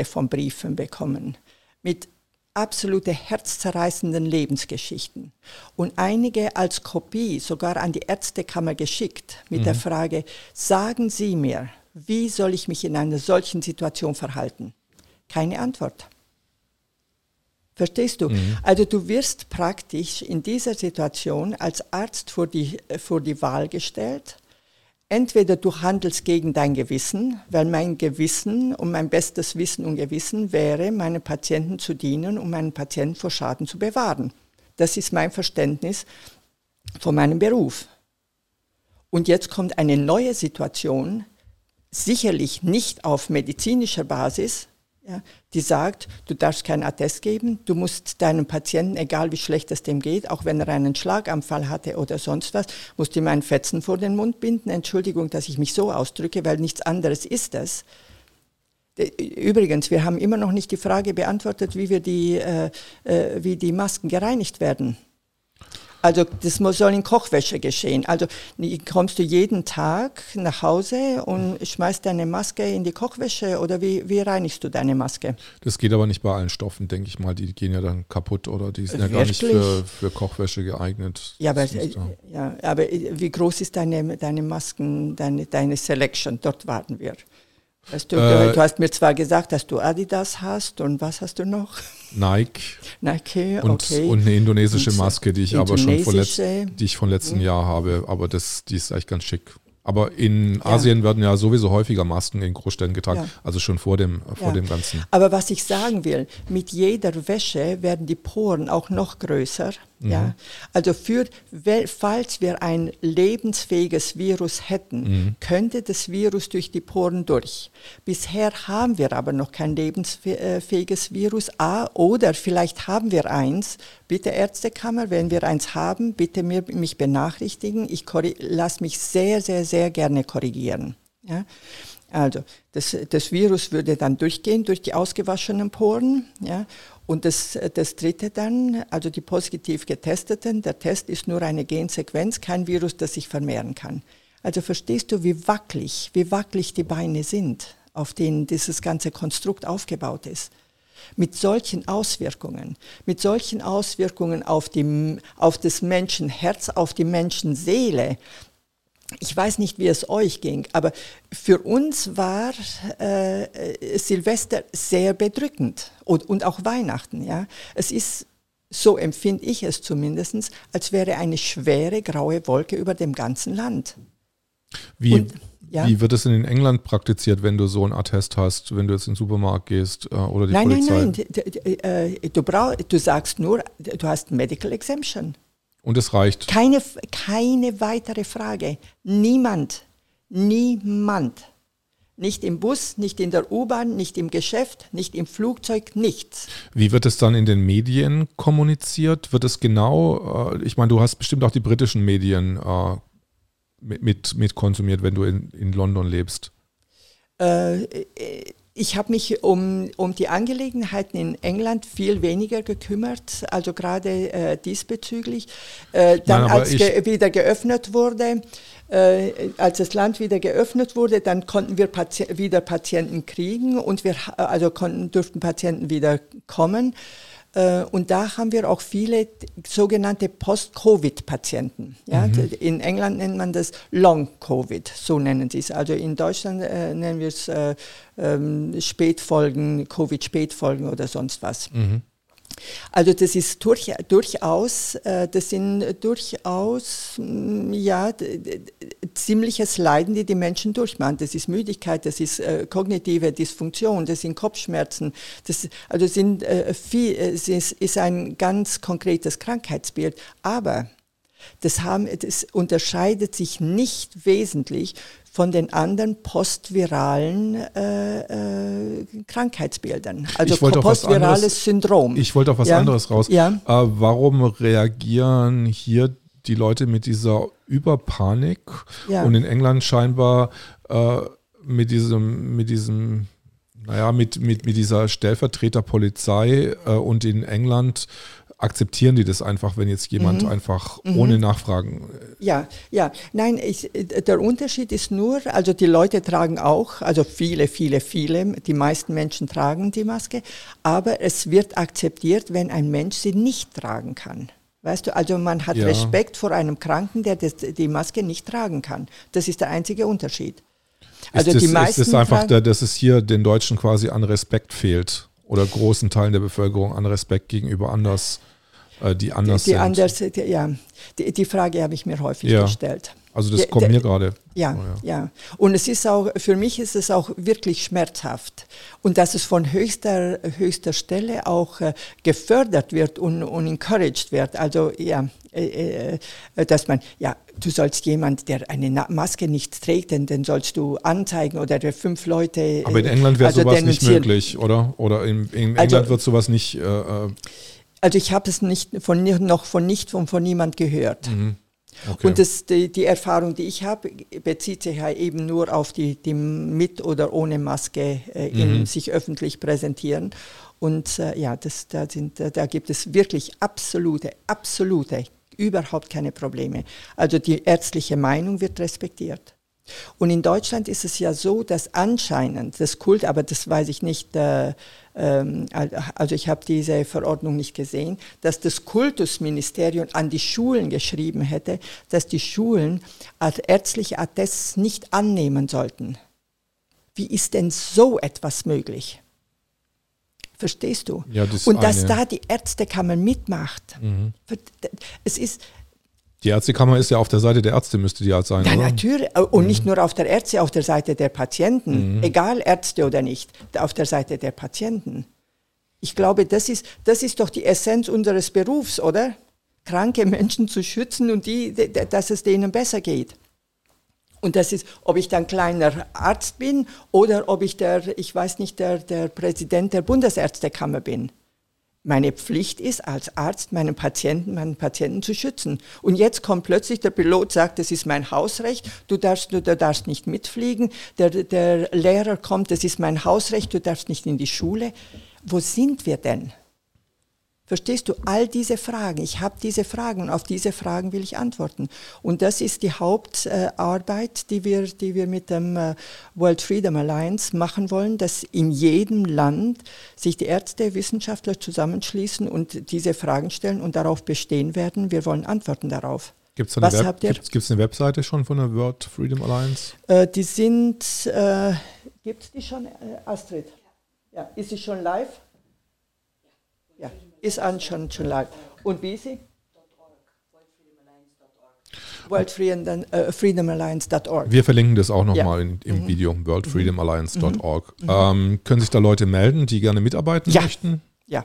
von Briefen bekommen mit absolute herzzerreißenden Lebensgeschichten und einige als Kopie sogar an die Ärztekammer geschickt mit der Frage, sagen Sie mir, wie soll ich mich in einer solchen Situation verhalten? Keine Antwort. Verstehst du? Also du wirst praktisch in dieser Situation als Arzt vor die Wahl gestellt. Entweder du handelst gegen dein Gewissen, weil mein Gewissen und mein bestes Wissen und Gewissen wäre, meinen Patienten zu dienen und meinen Patienten vor Schaden zu bewahren. Das ist mein Verständnis von meinem Beruf. Und jetzt kommt eine neue Situation, sicherlich nicht auf medizinischer Basis, ja, die sagt, du darfst keinen Attest geben, du musst deinem Patienten, egal wie schlecht es dem geht, auch wenn er einen Schlaganfall hatte oder sonst was, musst ihm einen Fetzen vor den Mund binden. Entschuldigung, dass ich mich so ausdrücke, weil nichts anderes ist das. Übrigens, wir haben immer noch nicht die Frage beantwortet, wie die Masken gereinigt werden. Also das soll in Kochwäsche geschehen. Also kommst du jeden Tag nach Hause und schmeißt deine Maske in die Kochwäsche oder wie reinigst du deine Maske? Das geht aber nicht bei allen Stoffen, denke ich mal. Die gehen ja dann kaputt oder die sind ja gar nicht für Kochwäsche geeignet. Ja, aber wie groß ist deine Masken, deine Selection? Dort warten wir. Weißt du, du hast mir zwar gesagt, dass du Adidas hast und was hast du noch? Nike, okay. Und eine indonesische Maske, die ich aber schon von letzten Jahr habe, aber die ist eigentlich ganz schick. Aber in Asien werden ja sowieso häufiger Masken in Großstädten getragen, also schon vor dem Ganzen. Aber was ich sagen will, mit jeder Wäsche werden die Poren auch noch größer. Mhm. Ja? Also falls wir ein lebensfähiges Virus hätten, könnte das Virus durch die Poren durch. Bisher haben wir aber noch kein lebensfähiges Virus. Oder vielleicht haben wir eins. Bitte Ärztekammer, wenn wir eins haben, bitte mich benachrichtigen. Ich lasse mich sehr, sehr, sehr gerne korrigieren. Ja? Also das Virus würde dann durchgehen durch die ausgewaschenen Poren, ja? Und das dritte dann, also die positiv Getesteten, der Test ist nur eine Gensequenz, kein Virus, das sich vermehren kann. Also verstehst du, wie wackelig die Beine sind, auf denen dieses ganze Konstrukt aufgebaut ist. Mit solchen Auswirkungen auf das Menschenherz, auf die Menschenseele. Ich weiß nicht, wie es euch ging, aber für uns war Silvester sehr bedrückend und auch Weihnachten. Ja? Es ist, so empfinde ich es zumindest, als wäre eine schwere graue Wolke über dem ganzen Land. Wie wird es in England praktiziert, wenn du so einen Attest hast, wenn du jetzt in den Supermarkt gehst oder die Polizei? Nein, du sagst nur, du hast Medical Exemption. Und es reicht. Keine weitere Frage. Niemand. Nicht im Bus, nicht in der U-Bahn, nicht im Geschäft, nicht im Flugzeug, nichts. Wie wird es dann in den Medien kommuniziert? Wird es genau, ich meine, du hast bestimmt auch die britischen Medien mit konsumiert, wenn du in London lebst. Ich habe mich um die Angelegenheiten in England viel weniger gekümmert, also gerade diesbezüglich. Als das Land wieder geöffnet wurde, dann konnten wir wieder Patienten kriegen und durften Patienten wieder kommen. Und da haben wir auch viele sogenannte Post-Covid-Patienten. Ja? Mhm. In England nennt man das Long-Covid, so nennen sie es. Also in Deutschland nennen wir es Covid-Spätfolgen oder sonst was. Mhm. Also das ist durchaus ziemliches Leiden, die Menschen durchmachen. Das ist Müdigkeit, das ist kognitive Dysfunktion, das sind Kopfschmerzen. Es ist ein ganz konkretes Krankheitsbild. Aber das unterscheidet sich nicht wesentlich von den anderen postviralen Krankheitsbildern, also postvirales Syndrom. Ich wollte auf was anderes raus. Ja. Warum reagieren hier die Leute mit dieser Überpanik und in England scheinbar mit dieser Stellvertreterpolizei und in England akzeptieren die das einfach, wenn jetzt jemand einfach ohne Nachfragen... Der Unterschied ist nur, also die Leute tragen auch, also viele, die meisten Menschen tragen die Maske, aber es wird akzeptiert, wenn ein Mensch sie nicht tragen kann. Weißt du, also man hat Respekt vor einem Kranken, der die Maske nicht tragen kann. Das ist der einzige Unterschied. Also dass es hier den Deutschen quasi an Respekt fehlt? Oder großen Teilen der Bevölkerung an Respekt gegenüber die anders sind. Die Frage habe ich mir häufig gestellt. Also das kommt mir gerade. Und es ist auch, für mich ist es auch wirklich schmerzhaft. Und dass es von höchster Stelle auch gefördert wird und encouraged wird. Also dass man, du sollst jemand, der eine Maske nicht trägt, den sollst du anzeigen oder der 5 Leute. Aber in England wäre sowas nicht möglich, oder? Oder in England wird sowas nicht. Also ich habe es von niemand gehört. Mhm. Okay. Und die Erfahrung, die ich habe, bezieht sich ja eben nur auf die mit oder ohne Maske sich öffentlich präsentieren. Und da gibt es wirklich absolute, überhaupt keine Probleme. Also die ärztliche Meinung wird respektiert. Und in Deutschland ist es ja so, dass anscheinend das Kult, aber das weiß ich nicht, also ich habe diese Verordnung nicht gesehen, dass das Kultusministerium an die Schulen geschrieben hätte, dass die Schulen ärztliche Attests nicht annehmen sollten. Wie ist denn so etwas möglich? Verstehst du? Ja, dass da die Ärztekammer mitmacht. Mhm. Die Ärztekammer ist ja auf der Seite der Ärzte, müsste die halt sein, oder? Ja, natürlich. Und nicht nur auf der Ärzte, auf der Seite der Patienten. Mhm. Egal, Ärzte oder nicht, auf der Seite der Patienten. Ich glaube, das ist doch die Essenz unseres Berufs, oder? Kranke Menschen zu schützen und dass es denen besser geht. Und das ist, ob ich dann kleiner Arzt bin oder ob ich der Präsident der Bundesärztekammer bin. Meine Pflicht ist, als Arzt meinen Patienten zu schützen. Und jetzt kommt plötzlich der Pilot, sagt, das ist mein Hausrecht, du darfst nicht mitfliegen. Der Lehrer kommt, das ist mein Hausrecht, du darfst nicht in die Schule. Wo sind wir denn? Verstehst du? All diese Fragen. Ich habe diese Fragen und auf diese Fragen will ich antworten. Und das ist die Hauptarbeit, die wir mit dem World Freedom Alliance machen wollen, dass in jedem Land sich die Ärzte, Wissenschaftler zusammenschließen und diese Fragen stellen und darauf bestehen werden. Wir wollen Antworten darauf. Gibt es eine Webseite schon von der World Freedom Alliance? Gibt es die schon, Astrid? Ja. Ist sie schon live? Ja. Ist schon live. Und wie ist sie? worldfreedomalliance.org. Wir verlinken das auch nochmal im Video, worldfreedomalliance.org. Können sich da Leute melden, die gerne mitarbeiten möchten? Ja.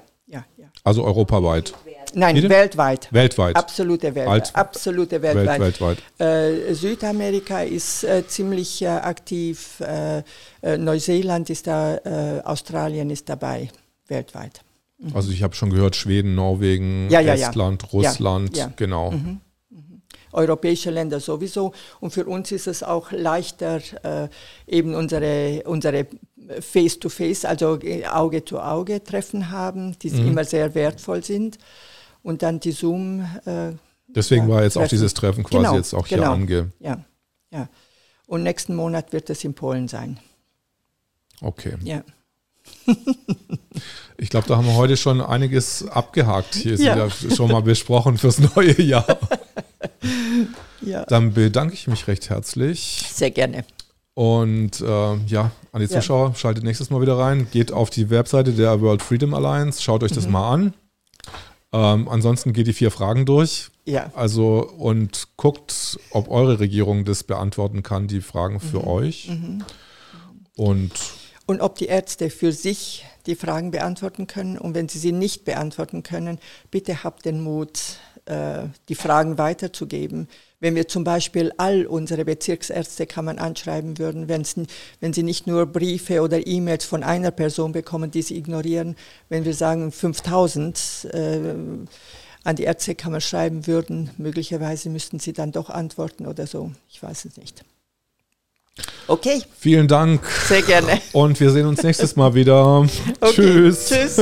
Also europaweit? Nein, weltweit. Absolute weltweit. Südamerika ist ziemlich aktiv, Neuseeland ist da, Australien ist dabei, weltweit. Also ich habe schon gehört, Schweden, Norwegen, Estland, Russland, genau. Mhm. Mhm. Europäische Länder sowieso. Und für uns ist es auch leichter, eben unsere Face-to-Face, also Auge-zu-Auge-Treffen haben, die immer sehr wertvoll sind. Und dann die Zoom. Deswegen war jetzt Treffen. Auch dieses Treffen quasi jetzt auch hier ange. Ja. Und nächsten Monat wird es in Polen sein. Okay. Ja. Ich glaube, da haben wir heute schon einiges abgehakt. Hier ist wieder schon mal besprochen fürs neue Jahr. Dann bedanke ich mich recht herzlich. Sehr gerne. Und an die Zuschauer, schaltet nächstes Mal wieder rein. Geht auf die Webseite der World Freedom Alliance, schaut euch das mal an. Ansonsten geht die 4 Fragen durch. Ja. Also, und guckt, ob eure Regierung das beantworten kann, die Fragen für euch. Mhm. Und ob die Ärzte für sich die Fragen beantworten können. Und wenn sie sie nicht beantworten können, bitte habt den Mut, die Fragen weiterzugeben. Wenn wir zum Beispiel all unsere Bezirksärztekammern anschreiben würden, wenn sie nicht nur Briefe oder E-Mails von einer Person bekommen, die sie ignorieren, wenn wir sagen 5000 an die Ärztekammer schreiben würden, möglicherweise müssten sie dann doch antworten oder so. Ich weiß es nicht. Okay. Vielen Dank. Sehr gerne. Und wir sehen uns nächstes Mal wieder. Okay. Tschüss. Tschüss.